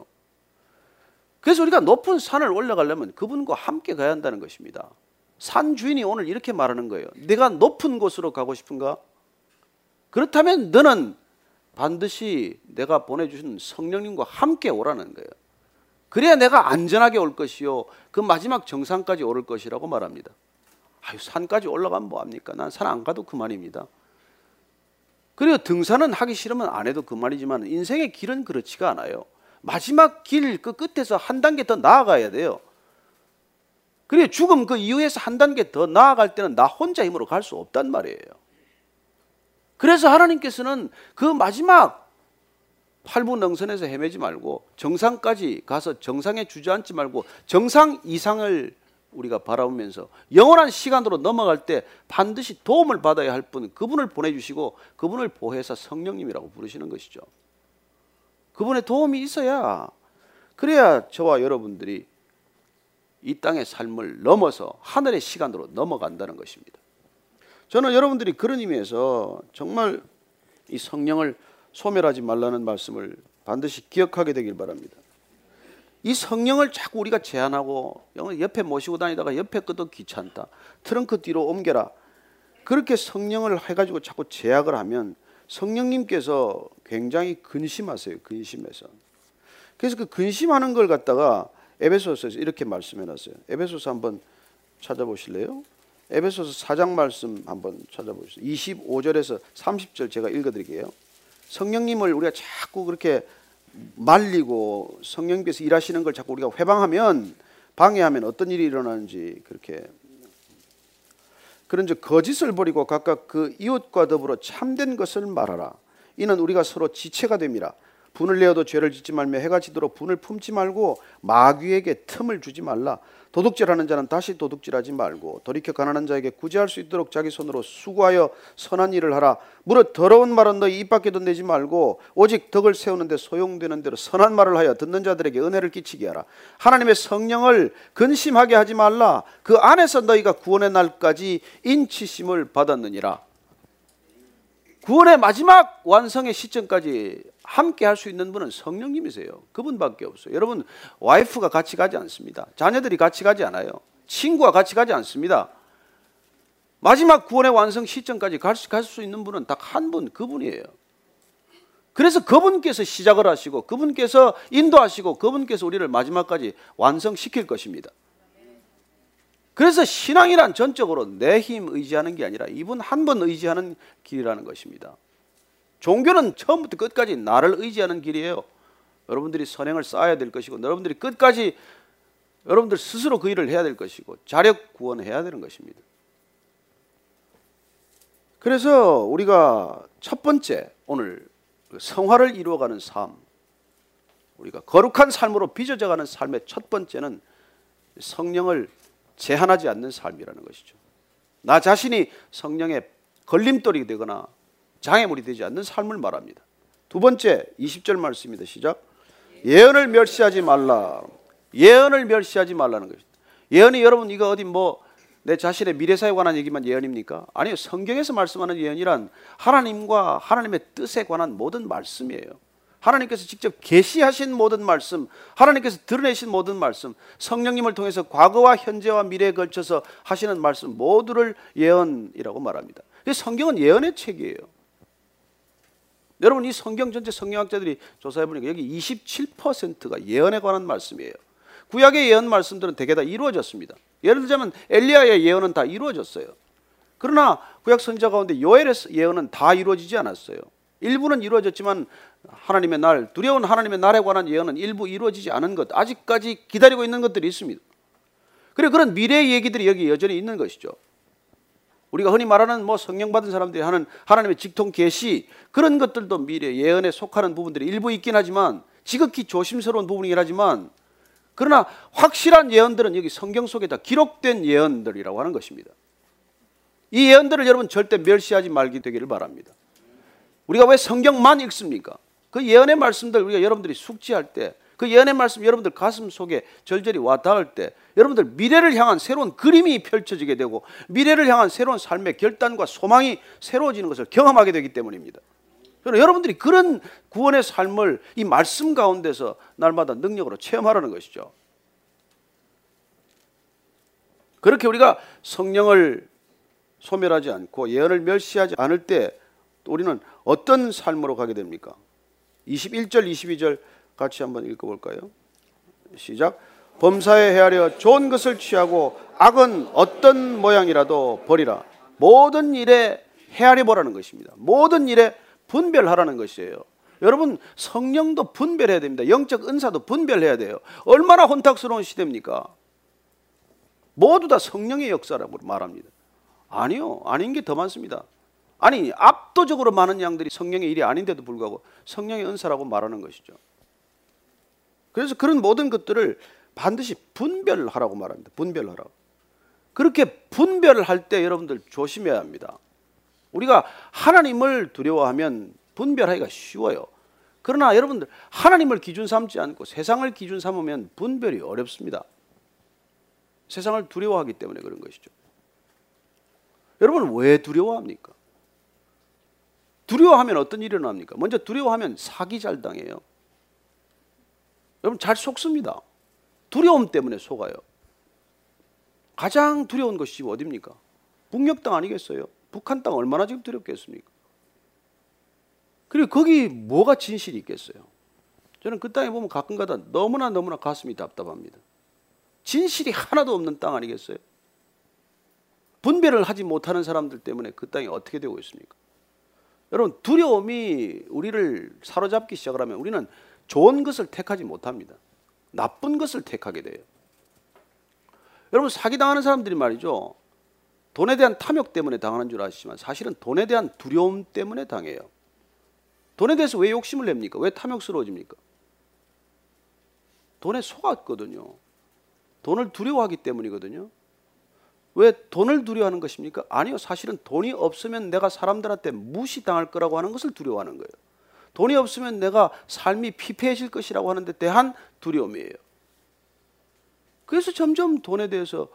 그래서 우리가 높은 산을 올라가려면 그분과 함께 가야 한다는 것입니다. 산 주인이 오늘 이렇게 말하는 거예요. 내가 높은 곳으로 가고 싶은가? 그렇다면 너는 반드시 내가 보내주신 성령님과 함께 오라는 거예요. 그래야 내가 안전하게 올 것이요 그 마지막 정상까지 오를 것이라고 말합니다. 아유, 산까지 올라가면 뭐합니까? 난 산 안 가도 그만입니다. 그리고 등산은 하기 싫으면 안 해도 그만이지만 인생의 길은 그렇지가 않아요. 마지막 길 그 끝에서 한 단계 더 나아가야 돼요. 그래 죽음 그 이후에서 한 단계 더 나아갈 때는 나 혼자 힘으로 갈 수 없단 말이에요. 그래서 하나님께서는 그 마지막 팔부능선에서 헤매지 말고 정상까지 가서 정상에 주저앉지 말고 정상 이상을 우리가 바라보면서 영원한 시간으로 넘어갈 때 반드시 도움을 받아야 할 분 그분을 보내주시고 그분을 보혜사 성령님이라고 부르시는 것이죠. 그분의 도움이 있어야 그래야 저와 여러분들이 이 땅의 삶을 넘어서 하늘의 시간으로 넘어간다는 것입니다. 저는 여러분들이 그런 의미에서 정말 이 성령을 소멸하지 말라는 말씀을 반드시 기억하게 되길 바랍니다. 이 성령을 자꾸 우리가 제한하고 옆에 모시고 다니다가 옆에 것도 귀찮다. 트렁크 뒤로 옮겨라. 그렇게 성령을 해가지고 자꾸 제약을 하면 성령님께서 굉장히 근심하세요. 근심해서. 그래서 그 근심하는 걸 갖다가 에베소서에서 이렇게 말씀해놨어요. 에베소서 한번 찾아보실래요? 에베소서 사 장 말씀 한번 찾아보시죠. 이십오 절에서 삼십 절 제가 읽어드릴게요. 성령님을 우리가 자꾸 그렇게 말리고 성령께서 일하시는 걸 자꾸 우리가 회방하면 방해하면 어떤 일이 일어나는지 그렇게 그런즉 거짓을 버리고 각각 그 이웃과 더불어 참된 것을 말하라. 이는 우리가 서로 지체가 됨이라. 분을 내어도 죄를 짓지 말며 해가 지도록 분을 품지 말고 마귀에게 틈을 주지 말라. 도둑질하는 자는 다시 도둑질하지 말고 돌이켜 가난한 자에게 구제할 수 있도록 자기 손으로 수고하여 선한 일을 하라. 무릇 더러운 말은 너희 입 밖에도 내지 말고 오직 덕을 세우는데 소용되는 대로 선한 말을 하여 듣는 자들에게 은혜를 끼치게 하라. 하나님의 성령을 근심하게 하지 말라. 그 안에서 너희가 구원의 날까지 인치심을 받았느니라. 구원의 마지막 완성의 시점까지 함께 할 수 있는 분은 성령님이세요. 그분밖에 없어요. 여러분, 와이프가 같이 가지 않습니다. 자녀들이 같이 가지 않아요. 친구가 같이 가지 않습니다. 마지막 구원의 완성 시점까지 갈 수 있는 분은 딱 한 분, 그분이에요. 그래서 그분께서 시작을 하시고 그분께서 인도하시고 그분께서 우리를 마지막까지 완성시킬 것입니다. 그래서 신앙이란 전적으로 내 힘 의지하는 게 아니라 이분 한 번 의지하는 길이라는 것입니다. 종교는 처음부터 끝까지 나를 의지하는 길이에요. 여러분들이 선행을 쌓아야 될 것이고 여러분들이 끝까지 여러분들 스스로 그 일을 해야 될 것이고 자력 구원해야 되는 것입니다. 그래서 우리가 첫 번째 오늘 성화를 이루어가는 삶, 우리가 거룩한 삶으로 빚어져가는 삶의 첫 번째는 성령을 제한하지 않는 삶이라는 것이죠. 나 자신이 성령의 걸림돌이 되거나 장애물이 되지 않는 삶을 말합니다. 두 번째 이십 절 말씀입니다. 시작. 예언을 멸시하지 말라. 예언을 멸시하지 말라는 것입니다. 예언이 여러분 이거 어디 뭐 내 자신의 미래사에 관한 얘기만 예언입니까? 아니요. 성경에서 말씀하는 예언이란 하나님과 하나님의 뜻에 관한 모든 말씀이에요. 하나님께서 직접 계시하신 모든 말씀, 하나님께서 드러내신 모든 말씀, 성령님을 통해서 과거와 현재와 미래에 걸쳐서 하시는 말씀 모두를 예언이라고 말합니다. 성경은 예언의 책이에요. 여러분 이 성경 전체 성경학자들이 조사해보니까 여기 이십칠 퍼센트가 예언에 관한 말씀이에요. 구약의 예언 말씀들은 대개 다 이루어졌습니다. 예를 들자면 엘리야의 예언은 다 이루어졌어요. 그러나 구약 선지자 가운데 요엘의 예언은 다 이루어지지 않았어요. 일부는 이루어졌지만 하나님의 날, 두려운 하나님의 날에 관한 예언은 일부 이루어지지 않은 것, 아직까지 기다리고 있는 것들이 있습니다. 그리고 그런 미래의 얘기들이 여기 여전히 있는 것이죠. 우리가 흔히 말하는 뭐 성령 받은 사람들이 하는 하나님의 직통 계시, 그런 것들도 미래 예언에 속하는 부분들이 일부 있긴 하지만 지극히 조심스러운 부분이긴 하지만, 그러나 확실한 예언들은 여기 성경 속에 다 기록된 예언들이라고 하는 것입니다. 이 예언들을 여러분 절대 멸시하지 말게 되기를 바랍니다. 우리가 왜 성경만 읽습니까? 그 예언의 말씀들 우리가 여러분들이 숙지할 때, 그 예언의 말씀 여러분들 가슴 속에 절절히 와닿을 때 여러분들 미래를 향한 새로운 그림이 펼쳐지게 되고 미래를 향한 새로운 삶의 결단과 소망이 새로워지는 것을 경험하게 되기 때문입니다. 그러나 여러분들이 그런 구원의 삶을 이 말씀 가운데서 날마다 능력으로 체험하라는 것이죠. 그렇게 우리가 성령을 소멸하지 않고 예언을 멸시하지 않을 때 우리는 어떤 삶으로 가게 됩니까? 이십일 절 이십이 절 같이 한번 읽어볼까요? 시작. 범사에 헤아려 좋은 것을 취하고 악은 어떤 모양이라도 버리라. 모든 일에 헤아려 보라는 것입니다. 모든 일에 분별하라는 것이에요. 여러분 성령도 분별해야 됩니다. 영적 은사도 분별해야 돼요. 얼마나 혼탁스러운 시대입니까? 모두 다 성령의 역사라고 말합니다. 아니요, 아닌 게 더 많습니다. 아니 압도적으로 많은 양들이 성령의 일이 아닌데도 불구하고 성령의 은사라고 말하는 것이죠. 그래서 그런 모든 것들을 반드시 분별하라고 말합니다. 분별하라고. 그렇게 분별을 할 때 여러분들 조심해야 합니다. 우리가 하나님을 두려워하면 분별하기가 쉬워요. 그러나 여러분들 하나님을 기준 삼지 않고 세상을 기준 삼으면 분별이 어렵습니다. 세상을 두려워하기 때문에 그런 것이죠. 여러분 왜 두려워합니까? 두려워하면 어떤 일이 일어납니까? 먼저 두려워하면 사기 잘 당해요. 여러분 잘 속습니다. 두려움 때문에 속아요. 가장 두려운 것이 어디입니까? 북녘 땅 아니겠어요? 북한 땅 얼마나 지금 두렵겠습니까? 그리고 거기 뭐가 진실이 있겠어요? 저는 그 땅에 보면 가끔가다 너무나 너무나 가슴이 답답합니다. 진실이 하나도 없는 땅 아니겠어요? 분별을 하지 못하는 사람들 때문에 그 땅이 어떻게 되고 있습니까? 여러분 두려움이 우리를 사로잡기 시작을 하면 우리는 좋은 것을 택하지 못합니다. 나쁜 것을 택하게 돼요. 여러분 사기당하는 사람들이 말이죠. 돈에 대한 탐욕 때문에 당하는 줄 아시지만 사실은 돈에 대한 두려움 때문에 당해요. 돈에 대해서 왜 욕심을 냅니까? 왜 탐욕스러워집니까? 돈에 속았거든요. 돈을 두려워하기 때문이거든요. 왜 돈을 두려워하는 것입니까? 아니요. 사실은 돈이 없으면 내가 사람들한테 무시당할 거라고 하는 것을 두려워하는 거예요. 돈이 없으면 내가 삶이 피폐해질 것이라고 하는 데 대한 두려움이에요. 그래서 점점 돈에 대해서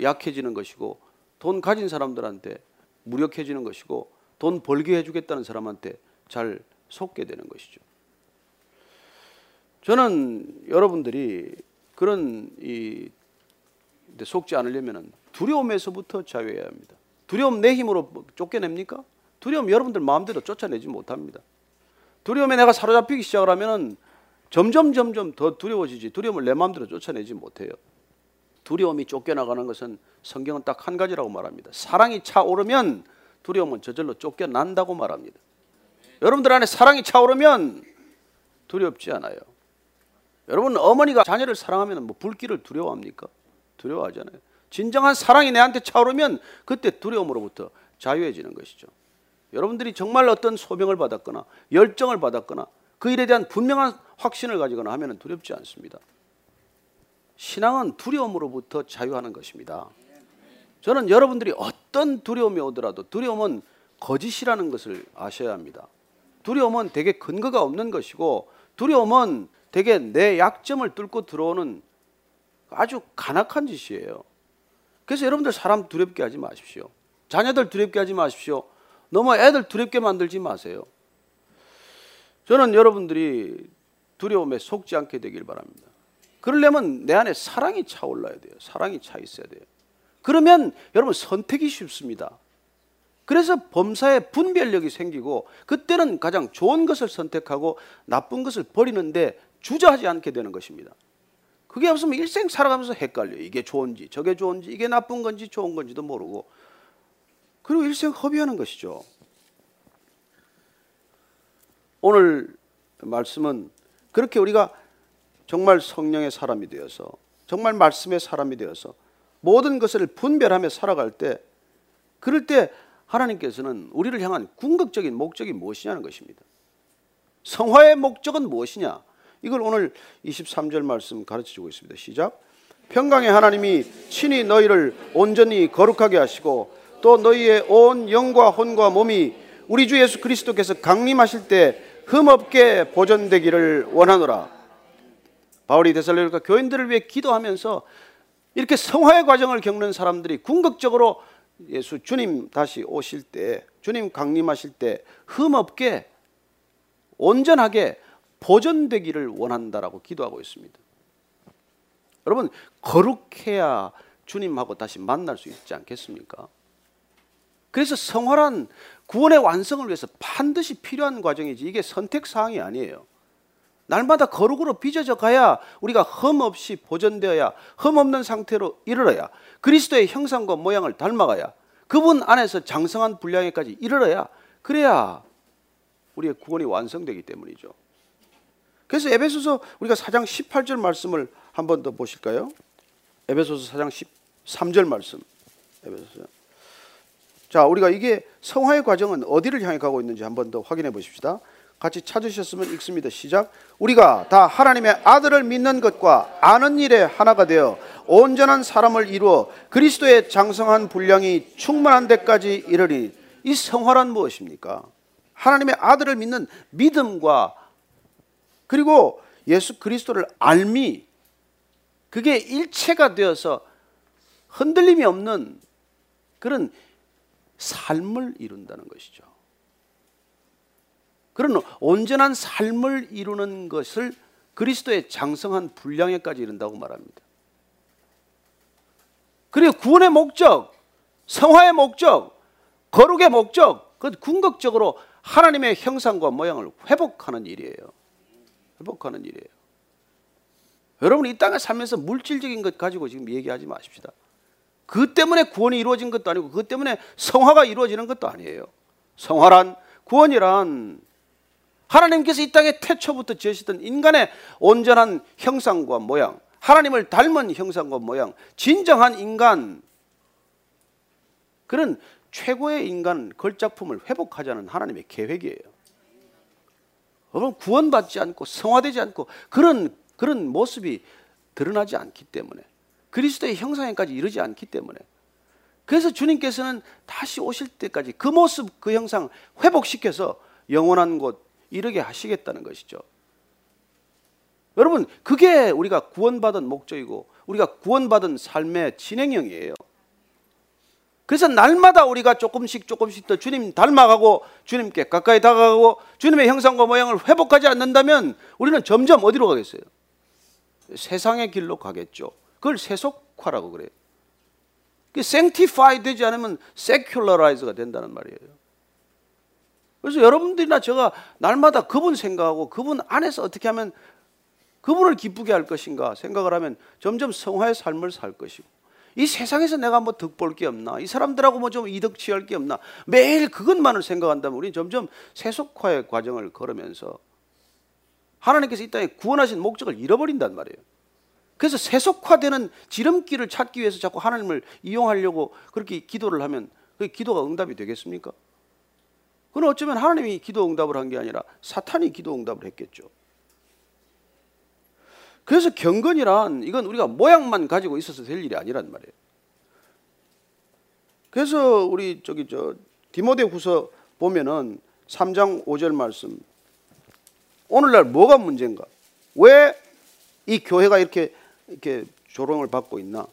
약해지는 것이고, 돈 가진 사람들한테 무력해지는 것이고, 돈 벌게 해주겠다는 사람한테 잘 속게 되는 것이죠. 저는 여러분들이 그런 이 속지 않으려면 두려움에서부터 자유해야 합니다. 두려움 내 힘으로 쫓겨냅니까? 두려움 여러분들 마음대로 쫓아내지 못합니다. 두려움에 내가 사로잡히기 시작을 하면 점점 점점 더 두려워지지 두려움을 내 마음대로 쫓아내지 못해요. 두려움이 쫓겨나가는 것은 성경은 딱 한 가지라고 말합니다. 사랑이 차오르면 두려움은 저절로 쫓겨난다고 말합니다. 여러분들 안에 사랑이 차오르면 두렵지 않아요. 여러분 어머니가 자녀를 사랑하면 뭐 불길을 두려워합니까? 두려워하잖아요. 진정한 사랑이 내한테 차오르면 그때 두려움으로부터 자유해지는 것이죠. 여러분들이 정말 어떤 소명을 받았거나 열정을 받았거나 그 일에 대한 분명한 확신을 가지거나 하면 두렵지 않습니다. 신앙은 두려움으로부터 자유하는 것입니다. 저는 여러분들이 어떤 두려움이 오더라도 두려움은 거짓이라는 것을 아셔야 합니다. 두려움은 되게 근거가 없는 것이고, 두려움은 되게 내 약점을 뚫고 들어오는 아주 간악한 짓이에요. 그래서 여러분들 사람 두렵게 하지 마십시오. 자녀들 두렵게 하지 마십시오. 너무 애들 두렵게 만들지 마세요. 저는 여러분들이 두려움에 속지 않게 되길 바랍니다. 그러려면 내 안에 사랑이 차올라야 돼요. 사랑이 차 있어야 돼요. 그러면 여러분 선택이 쉽습니다. 그래서 범사에 분별력이 생기고, 그때는 가장 좋은 것을 선택하고 나쁜 것을 버리는데 주저하지 않게 되는 것입니다. 그게 없으면 일생 살아가면서 헷갈려요. 이게 좋은지 저게 좋은지, 이게 나쁜 건지 좋은 건지도 모르고, 그리고 일생 허비하는 것이죠. 오늘 말씀은 그렇게 우리가 정말 성령의 사람이 되어서, 정말 말씀의 사람이 되어서 모든 것을 분별하며 살아갈 때, 그럴 때 하나님께서는 우리를 향한 궁극적인 목적이 무엇이냐는 것입니다. 성화의 목적은 무엇이냐, 이걸 오늘 이십삼 절 말씀 가르쳐주고 있습니다. 시작. 평강의 하나님이 친히 너희를 온전히 거룩하게 하시고 또 너희의 온 영과 혼과 몸이 우리 주 예수 그리스도께서 강림하실 때 흠없게 보존되기를 원하노라. 바울이 데살로니가 교인들을 위해 기도하면서 이렇게 성화의 과정을 겪는 사람들이 궁극적으로 예수 주님 다시 오실 때, 주님 강림하실 때 흠없게 온전하게 보존되기를 원한다라고 기도하고 있습니다. 여러분 거룩해야 주님하고 다시 만날 수 있지 않겠습니까? 그래서 성화란 구원의 완성을 위해서 반드시 필요한 과정이지 이게 선택사항이 아니에요. 날마다 거룩으로 빚어져 가야, 우리가 흠없이 보존되어야, 흠없는 상태로 이르러야, 그리스도의 형상과 모양을 닮아가야, 그분 안에서 장성한 분량에까지 이르러야, 그래야 우리의 구원이 완성되기 때문이죠. 그래서 에베소서 우리가 사 장 십팔 절 말씀을 한 번 더 보실까요? 에베소서 사 장 십삼 절 말씀. 에베소서. 자, 우리가 이게 성화의 과정은 어디를 향해 가고 있는지 한 번 더 확인해 보십시다. 같이 찾으셨으면 읽습니다. 시작. 우리가 다 하나님의 아들을 믿는 것과 아는 일에 하나가 되어 온전한 사람을 이루어 그리스도의 장성한 분량이 충만한 데까지 이르리. 이 성화란 무엇입니까? 하나님의 아들을 믿는 믿음과, 그리고 예수 그리스도를 알미, 그게 일체가 되어서 흔들림이 없는 그런 삶을 이룬다는 것이죠. 그런 온전한 삶을 이루는 것을 그리스도의 장성한 분량에까지 이룬다고 말합니다. 그리고 구원의 목적, 성화의 목적, 거룩의 목적, 그건 궁극적으로 하나님의 형상과 모양을 회복하는 일이에요. 회복하는 일이에요. 여러분 이 땅에 살면서 물질적인 것 가지고 지금 얘기하지 마십시다. 그 때문에 구원이 이루어진 것도 아니고, 그 때문에 성화가 이루어지는 것도 아니에요. 성화란, 구원이란, 하나님께서 이 땅에 태초부터 지으시던 인간의 온전한 형상과 모양, 하나님을 닮은 형상과 모양, 진정한 인간, 그런 최고의 인간 걸작품을 회복하자는 하나님의 계획이에요. 여러분, 구원받지 않고 성화되지 않고 그런 그런 모습이 드러나지 않기 때문에, 그리스도의 형상에까지 이르지 않기 때문에, 그래서 주님께서는 다시 오실 때까지 그 모습, 그 형상 회복시켜서 영원한 곳 이르게 하시겠다는 것이죠. 여러분, 그게 우리가 구원받은 목적이고 우리가 구원받은 삶의 진행형이에요. 그래서 날마다 우리가 조금씩 조금씩 더 주님 닮아가고 주님께 가까이 다가가고 주님의 형상과 모양을 회복하지 않는다면 우리는 점점 어디로 가겠어요? 세상의 길로 가겠죠. 그걸 세속화라고 그래요. sanctify 되지 않으면 secularize가 된다는 말이에요. 그래서 여러분들이나 제가 날마다 그분 생각하고 그분 안에서 어떻게 하면 그분을 기쁘게 할 것인가 생각을 하면 점점 성화의 삶을 살 것이고, 이 세상에서 내가 뭐 득 볼 게 없나, 이 사람들하고 뭐 좀 이득 취할 게 없나, 매일 그것만을 생각한다면 우리는 점점 세속화의 과정을 걸으면서 하나님께서 이 땅에 구원하신 목적을 잃어버린단 말이에요. 그래서 세속화되는 지름길을 찾기 위해서 자꾸 하나님을 이용하려고 그렇게 기도를 하면 그 기도가 응답이 되겠습니까? 그건 어쩌면 하나님이 기도 응답을 한 게 아니라 사탄이 기도 응답을 했겠죠. 그래서 경건이란 이건 우리가 모양만 가지고 있어서 될 일이 아니란 말이에요. 그래서 우리 저기 저 디모데후서 보면은 삼 장 오 절 말씀. 오늘날 뭐가 문제인가? 왜 이 교회가 이렇게 이렇게 조롱을 받고 있나?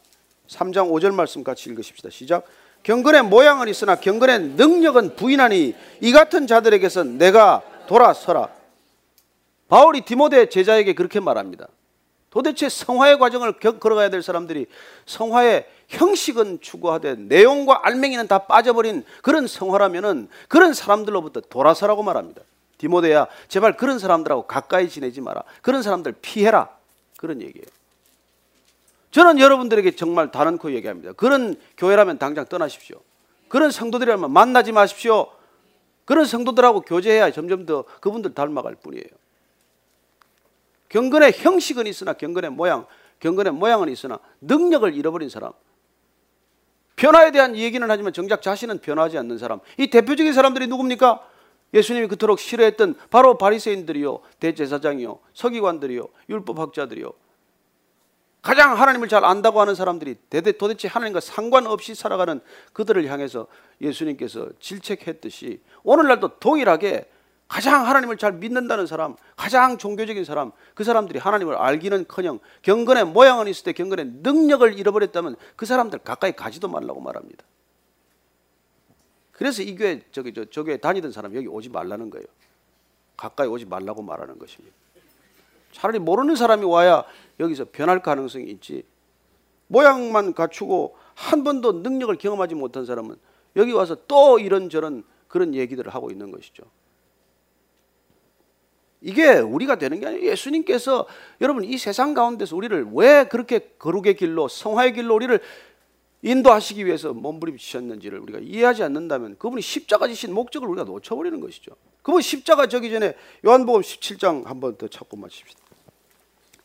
삼 장 오 절 말씀 같이 읽으십시다. 시작. 경건의 모양은 있으나 경건의 능력은 부인하니 이 같은 자들에게서 내가 돌아서라. 바울이 디모데 제자에게 그렇게 말합니다. 도대체 성화의 과정을 걸어가야 될 사람들이 성화의 형식은 추구하되 내용과 알맹이는 다 빠져버린 그런 성화라면은 그런 사람들로부터 돌아서라고 말합니다. 디모데야, 제발 그런 사람들하고 가까이 지내지 마라. 그런 사람들 피해라. 그런 얘기예요. 저는 여러분들에게 정말 단언코 얘기합니다. 그런 교회라면 당장 떠나십시오. 그런 성도들이라면 만나지 마십시오. 그런 성도들하고 교제해야 점점 더 그분들 닮아갈 뿐이에요. 경건의 형식은 있으나 경건의 모양, 경건의 모양은 있으나 능력을 잃어버린 사람. 변화에 대한 얘기는 하지만 정작 자신은 변하지 않는 사람. 이 대표적인 사람들이 누굽니까? 예수님이 그토록 싫어했던 바로 바리새인들이요, 대제사장이요, 서기관들이요, 율법학자들이요. 가장 하나님을 잘 안다고 하는 사람들이 도대체 하나님과 상관없이 살아가는 그들을 향해서 예수님께서 질책했듯이, 오늘날도 동일하게 가장 하나님을 잘 믿는다는 사람, 가장 종교적인 사람, 그 사람들이 하나님을 알기는커녕 경건의 모양은 있을 때 경건의 능력을 잃어버렸다면 그 사람들 가까이 가지도 말라고 말합니다. 그래서 이 교회 저기 저, 저 교회 다니던 사람 여기 오지 말라는 거예요. 가까이 오지 말라고 말하는 것입니다. 차라리 모르는 사람이 와야 여기서 변할 가능성이 있지, 모양만 갖추고 한 번도 능력을 경험하지 못한 사람은 여기 와서 또 이런저런 그런 얘기들을 하고 있는 것이죠. 이게 우리가 되는 게 아니에요. 예수님께서 여러분 이 세상 가운데서 우리를 왜 그렇게 거룩의 길로, 성화의 길로 우리를 인도하시기 위해서 몸부림치셨는지를 우리가 이해하지 않는다면 그분이 십자가 지신 목적을 우리가 놓쳐버리는 것이죠. 그분 십자가 저기 전에 요한복음 십칠 장 한번 더 찾고 마칩시다.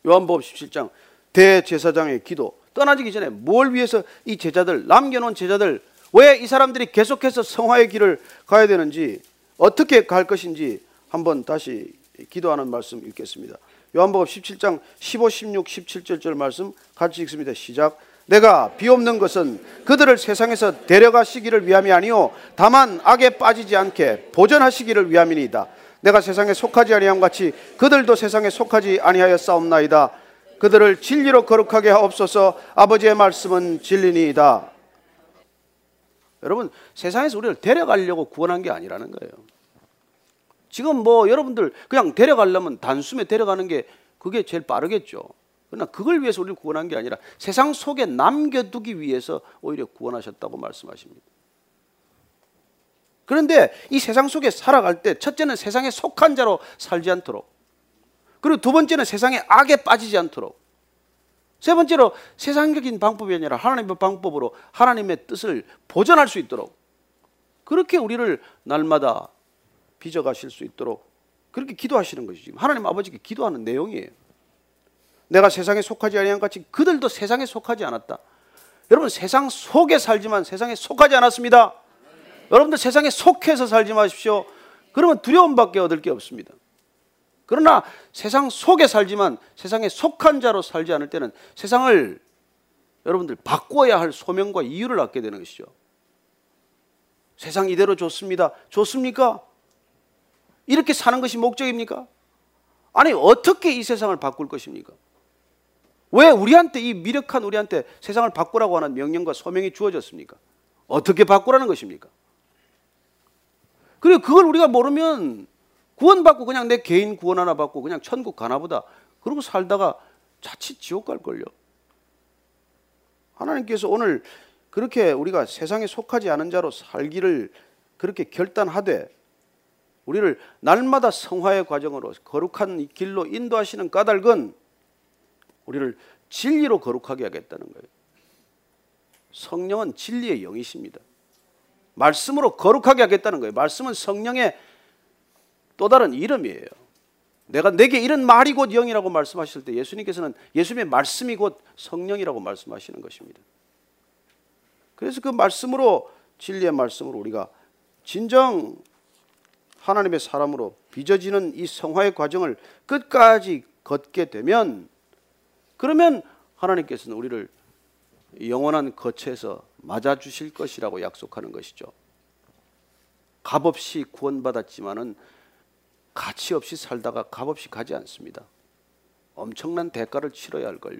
요한복음 십칠 장 대제사장의 기도. 떠나지기 전에 뭘 위해서 이 제자들, 남겨놓은 제자들, 왜 이 사람들이 계속해서 성화의 길을 가야 되는지, 어떻게 갈 것인지 한번 다시 기도하는 말씀 읽겠습니다. 요한복음 십칠 장 십오, 십육, 십칠 절 말씀 같이 읽습니다. 시작. 내가 비옵는 것은 그들을 세상에서 데려가시기를 위함이 아니요 다만 악에 빠지지 않게 보전하시기를 위함이니이다. 내가 세상에 속하지 아니함 같이 그들도 세상에 속하지 아니하여 싸움나이다. 그들을 진리로 거룩하게 하옵소서. 아버지의 말씀은 진리니이다. 여러분, 세상에서 우리를 데려가려고 구원한 게 아니라는 거예요. 지금 뭐 여러분들 그냥 데려가려면 단숨에 데려가는 게 그게 제일 빠르겠죠. 그러나 그걸 위해서 우리를 구원한 게 아니라 세상 속에 남겨두기 위해서 오히려 구원하셨다고 말씀하십니다. 그런데 이 세상 속에 살아갈 때 첫째는 세상에 속한 자로 살지 않도록, 그리고 두 번째는 세상의 악에 빠지지 않도록, 세 번째로 세상적인 방법이 아니라 하나님의 방법으로 하나님의 뜻을 보전할 수 있도록, 그렇게 우리를 날마다 빚어가실 수 있도록 그렇게 기도하시는 것이지, 하나님 아버지께 기도하는 내용이에요. 내가 세상에 속하지 아니한 같이 그들도 세상에 속하지 않았다. 여러분, 세상 속에 살지만 세상에 속하지 않았습니다. 네. 여러분들 세상에 속해서 살지 마십시오. 그러면 두려움밖에 얻을 게 없습니다. 그러나 세상 속에 살지만 세상에 속한 자로 살지 않을 때는 세상을 여러분들 바꿔야 할 소명과 이유를 갖게 되는 것이죠. 세상 이대로 좋습니다. 좋습니까? 이렇게 사는 것이 목적입니까? 아니 어떻게 이 세상을 바꿀 것입니까? 왜 우리한테 이 미력한 우리한테 세상을 바꾸라고 하는 명령과 소명이 주어졌습니까? 어떻게 바꾸라는 것입니까? 그리고 그걸 우리가 모르면 구원받고 그냥 내 개인 구원 하나 받고 그냥 천국 가나 보다 그러고 살다가 자칫 지옥 갈걸요. 하나님께서 오늘 그렇게 우리가 세상에 속하지 않은 자로 살기를 그렇게 결단하되 우리를 날마다 성화의 과정으로 거룩한 길로 인도하시는 까닭은 우리를 진리로 거룩하게 하겠다는 거예요. 성령은 진리의 영이십니다. 말씀으로 거룩하게 하겠다는 거예요. 말씀은 성령의 또 다른 이름이에요. 내가 내게 이런 말이 곧 영이라고 말씀하실 때 예수님께서는 예수님의 말씀이 곧 성령이라고 말씀하시는 것입니다. 그래서 그 말씀으로 진리의 말씀으로 우리가 진정 하나님의 사람으로 빚어지는 이 성화의 과정을 끝까지 걷게 되면 그러면 하나님께서는 우리를 영원한 거처에서 맞아주실 것이라고 약속하는 것이죠. 값없이 구원받았지만은 가치없이 살다가 값없이 가지 않습니다. 엄청난 대가를 치러야 할걸요.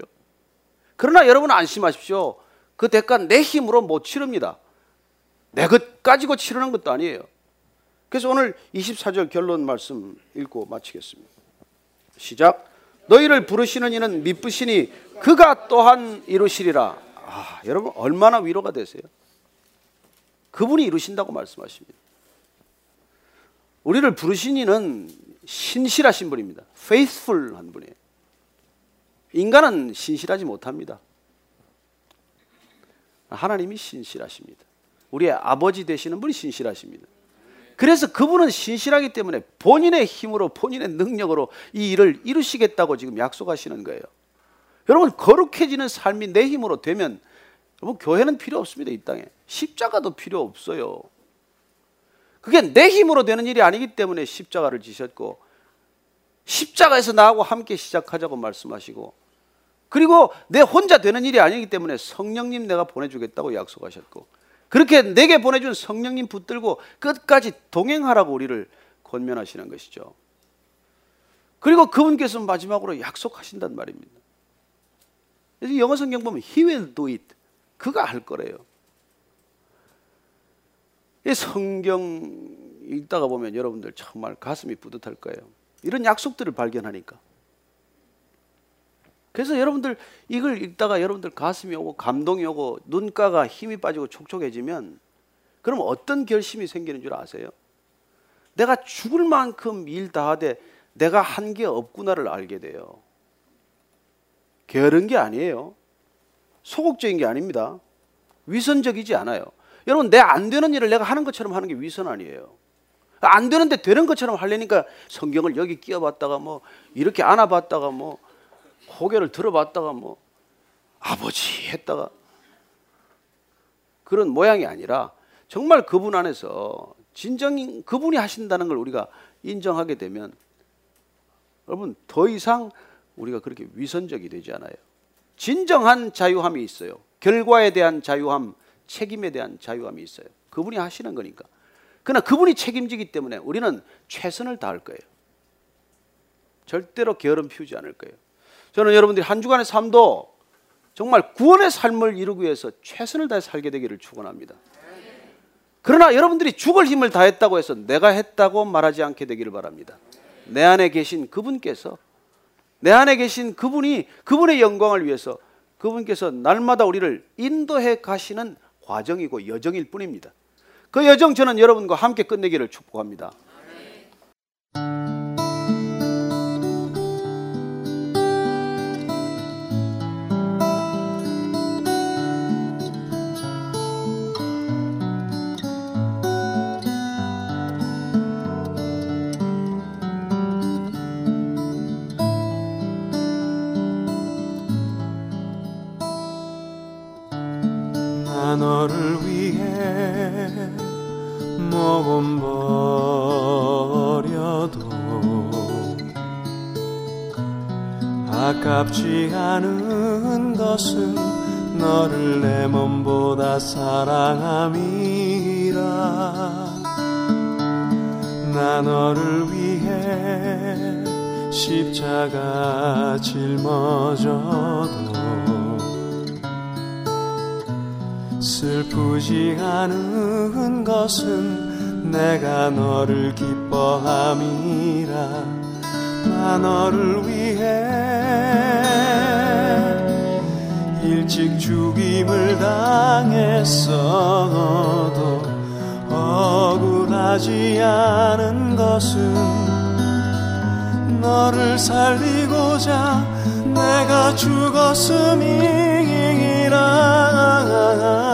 그러나 여러분 안심하십시오. 그 대가 내 힘으로 못 치릅니다. 내 것 가지고 치르는 것도 아니에요. 그래서 오늘 이십사 절 결론 말씀 읽고 마치겠습니다. 시작. 너희를 부르시는 이는 미쁘시니 그가 또한 이루시리라. 아, 여러분 얼마나 위로가 되세요? 그분이 이루신다고 말씀하십니다. 우리를 부르신 이는 신실하신 분입니다. faithful한 분이에요. 인간은 신실하지 못합니다. 하나님이 신실하십니다. 우리의 아버지 되시는 분이 신실하십니다. 그래서 그분은 신실하기 때문에 본인의 힘으로 본인의 능력으로 이 일을 이루시겠다고 지금 약속하시는 거예요. 여러분 거룩해지는 삶이 내 힘으로 되면 여러분 교회는 필요 없습니다. 이 땅에 십자가도 필요 없어요. 그게 내 힘으로 되는 일이 아니기 때문에 십자가를 지셨고 십자가에서 나하고 함께 시작하자고 말씀하시고 그리고 내 혼자 되는 일이 아니기 때문에 성령님 내가 보내주겠다고 약속하셨고 그렇게 내게 보내준 성령님 붙들고 끝까지 동행하라고 우리를 권면하시는 것이죠. 그리고 그분께서 마지막으로 약속하신단 말입니다. 그래서 영어 성경 보면 He will do it. 그가 할 거래요. 이 성경 읽다가 보면 여러분들 정말 가슴이 뿌듯할 거예요. 이런 약속들을 발견하니까. 그래서 여러분들 이걸 읽다가 여러분들 가슴이 오고 감동이 오고 눈가가 힘이 빠지고 촉촉해지면 그럼 어떤 결심이 생기는 줄 아세요? 내가 죽을 만큼 일 다 하되 내가 한 게 없구나를 알게 돼요. 게으른 게 아니에요. 소극적인 게 아닙니다. 위선적이지 않아요. 여러분 내 안 되는 일을 내가 하는 것처럼 하는 게 위선 아니에요. 안 되는데 되는 것처럼 하려니까 성경을 여기 끼워봤다가 뭐 이렇게 안아봤다가 뭐 고개를 들어봤다가 뭐 아버지 했다가 그런 모양이 아니라 정말 그분 안에서 진정 그분이 하신다는 걸 우리가 인정하게 되면 여러분 더 이상 우리가 그렇게 위선적이 되지 않아요. 진정한 자유함이 있어요. 결과에 대한 자유함, 책임에 대한 자유함이 있어요. 그분이 하시는 거니까. 그러나 그분이 책임지기 때문에 우리는 최선을 다할 거예요. 절대로 게으름 피우지 않을 거예요. 저는 여러분들이 한 주간의 삶도 정말 구원의 삶을 이루기 위해서 최선을 다해 살게 되기를 축원합니다. 그러나 여러분들이 죽을 힘을 다했다고 해서 내가 했다고 말하지 않게 되기를 바랍니다. 내 안에 계신 그분께서 내 안에 계신 그분이 그분의 영광을 위해서 그분께서 날마다 우리를 인도해 가시는 과정이고 여정일 뿐입니다. 그 여정 저는 여러분과 함께 끝내기를 축복합니다. 너를 위해 몸 버려도 아깝지 않은 것은 너를 내 몸보다 사랑함이라. 나 너를 위해 십자가 짊어져도 슬프지 않은 것은 내가 너를 기뻐함이라. 나 너를 위해 일찍 죽임을 당했어도 억울하지 않은 것은 너를 살리고자 내가 죽었음이라.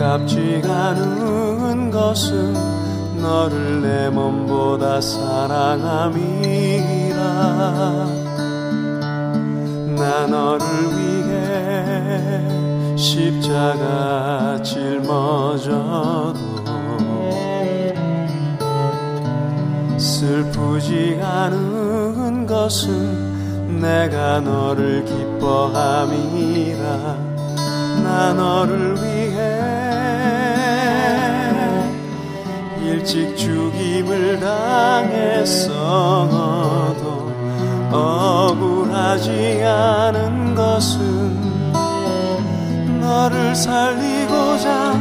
아깝지 않은 것은 너를 내 몸보다 사랑함이라. 나 너를 위해 십자가 짊어져도 슬프지 않은 것은 내가 너를 기뻐함이라. 나 너를 위해 일찍 죽임을 당했어도 억울하지 않은 것은 너를 살리고자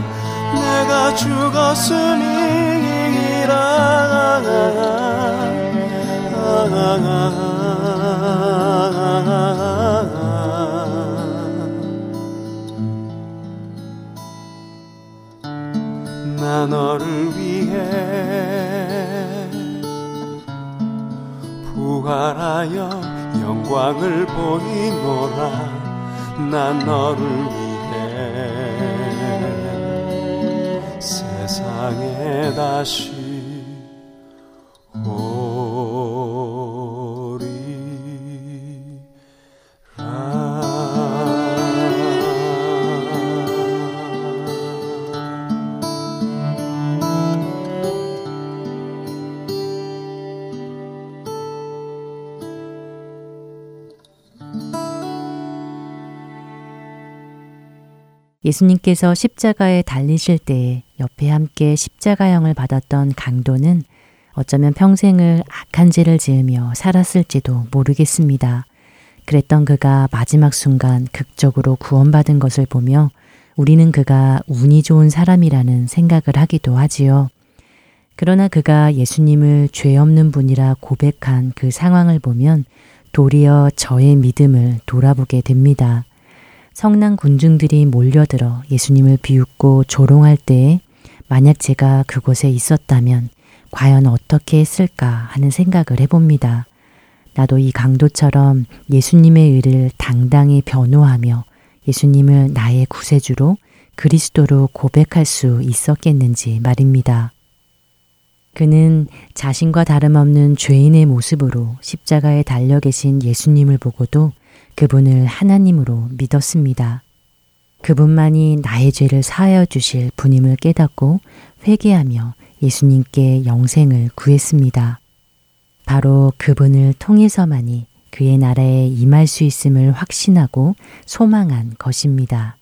내가 죽었음이라. 나 너를 위해 부활하여 영광을 보이노라. 나 너를 위해 세상에 다시 예수님께서 십자가에 달리실 때에 옆에 함께 십자가형을 받았던 강도는 어쩌면 평생을 악한 죄를 지으며 살았을지도 모르겠습니다. 그랬던 그가 마지막 순간 극적으로 구원받은 것을 보며 우리는 그가 운이 좋은 사람이라는 생각을 하기도 하지요. 그러나 그가 예수님을 죄 없는 분이라 고백한 그 상황을 보면 도리어 저의 믿음을 돌아보게 됩니다. 성난 군중들이 몰려들어 예수님을 비웃고 조롱할 때에 만약 제가 그곳에 있었다면 과연 어떻게 했을까 하는 생각을 해봅니다. 나도 이 강도처럼 예수님의 의를 당당히 변호하며 예수님을 나의 구세주로 그리스도로 고백할 수 있었겠는지 말입니다. 그는 자신과 다름없는 죄인의 모습으로 십자가에 달려 계신 예수님을 보고도 그분을 하나님으로 믿었습니다. 그분만이 나의 죄를 사하여 주실 분임을 깨닫고 회개하며 예수님께 영생을 구했습니다. 바로 그분을 통해서만이 그의 나라에 임할 수 있음을 확신하고 소망한 것입니다.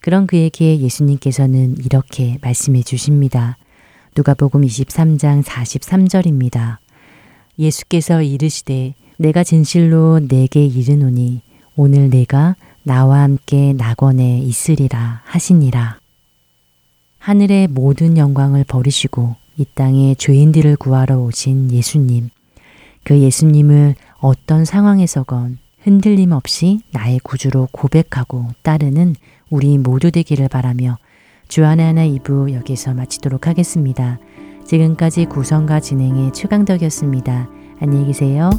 그런 그에게 예수님께서는 이렇게 말씀해 주십니다. 누가복음 이십삼 장 사십삼 절입니다. 예수께서 이르시되 내가 진실로 네게 이르노니 오늘 내가 나와 함께 낙원에 있으리라 하시니라. 하늘의 모든 영광을 버리시고 이 땅에 죄인들을 구하러 오신 예수님. 그 예수님을 어떤 상황에서건 흔들림 없이 나의 구주로 고백하고 따르는 우리 모두 되기를 바라며 주안의 하나 이 부 여기서 마치도록 하겠습니다. 지금까지 구성과 진행의 최강덕이었습니다. 안녕히 계세요.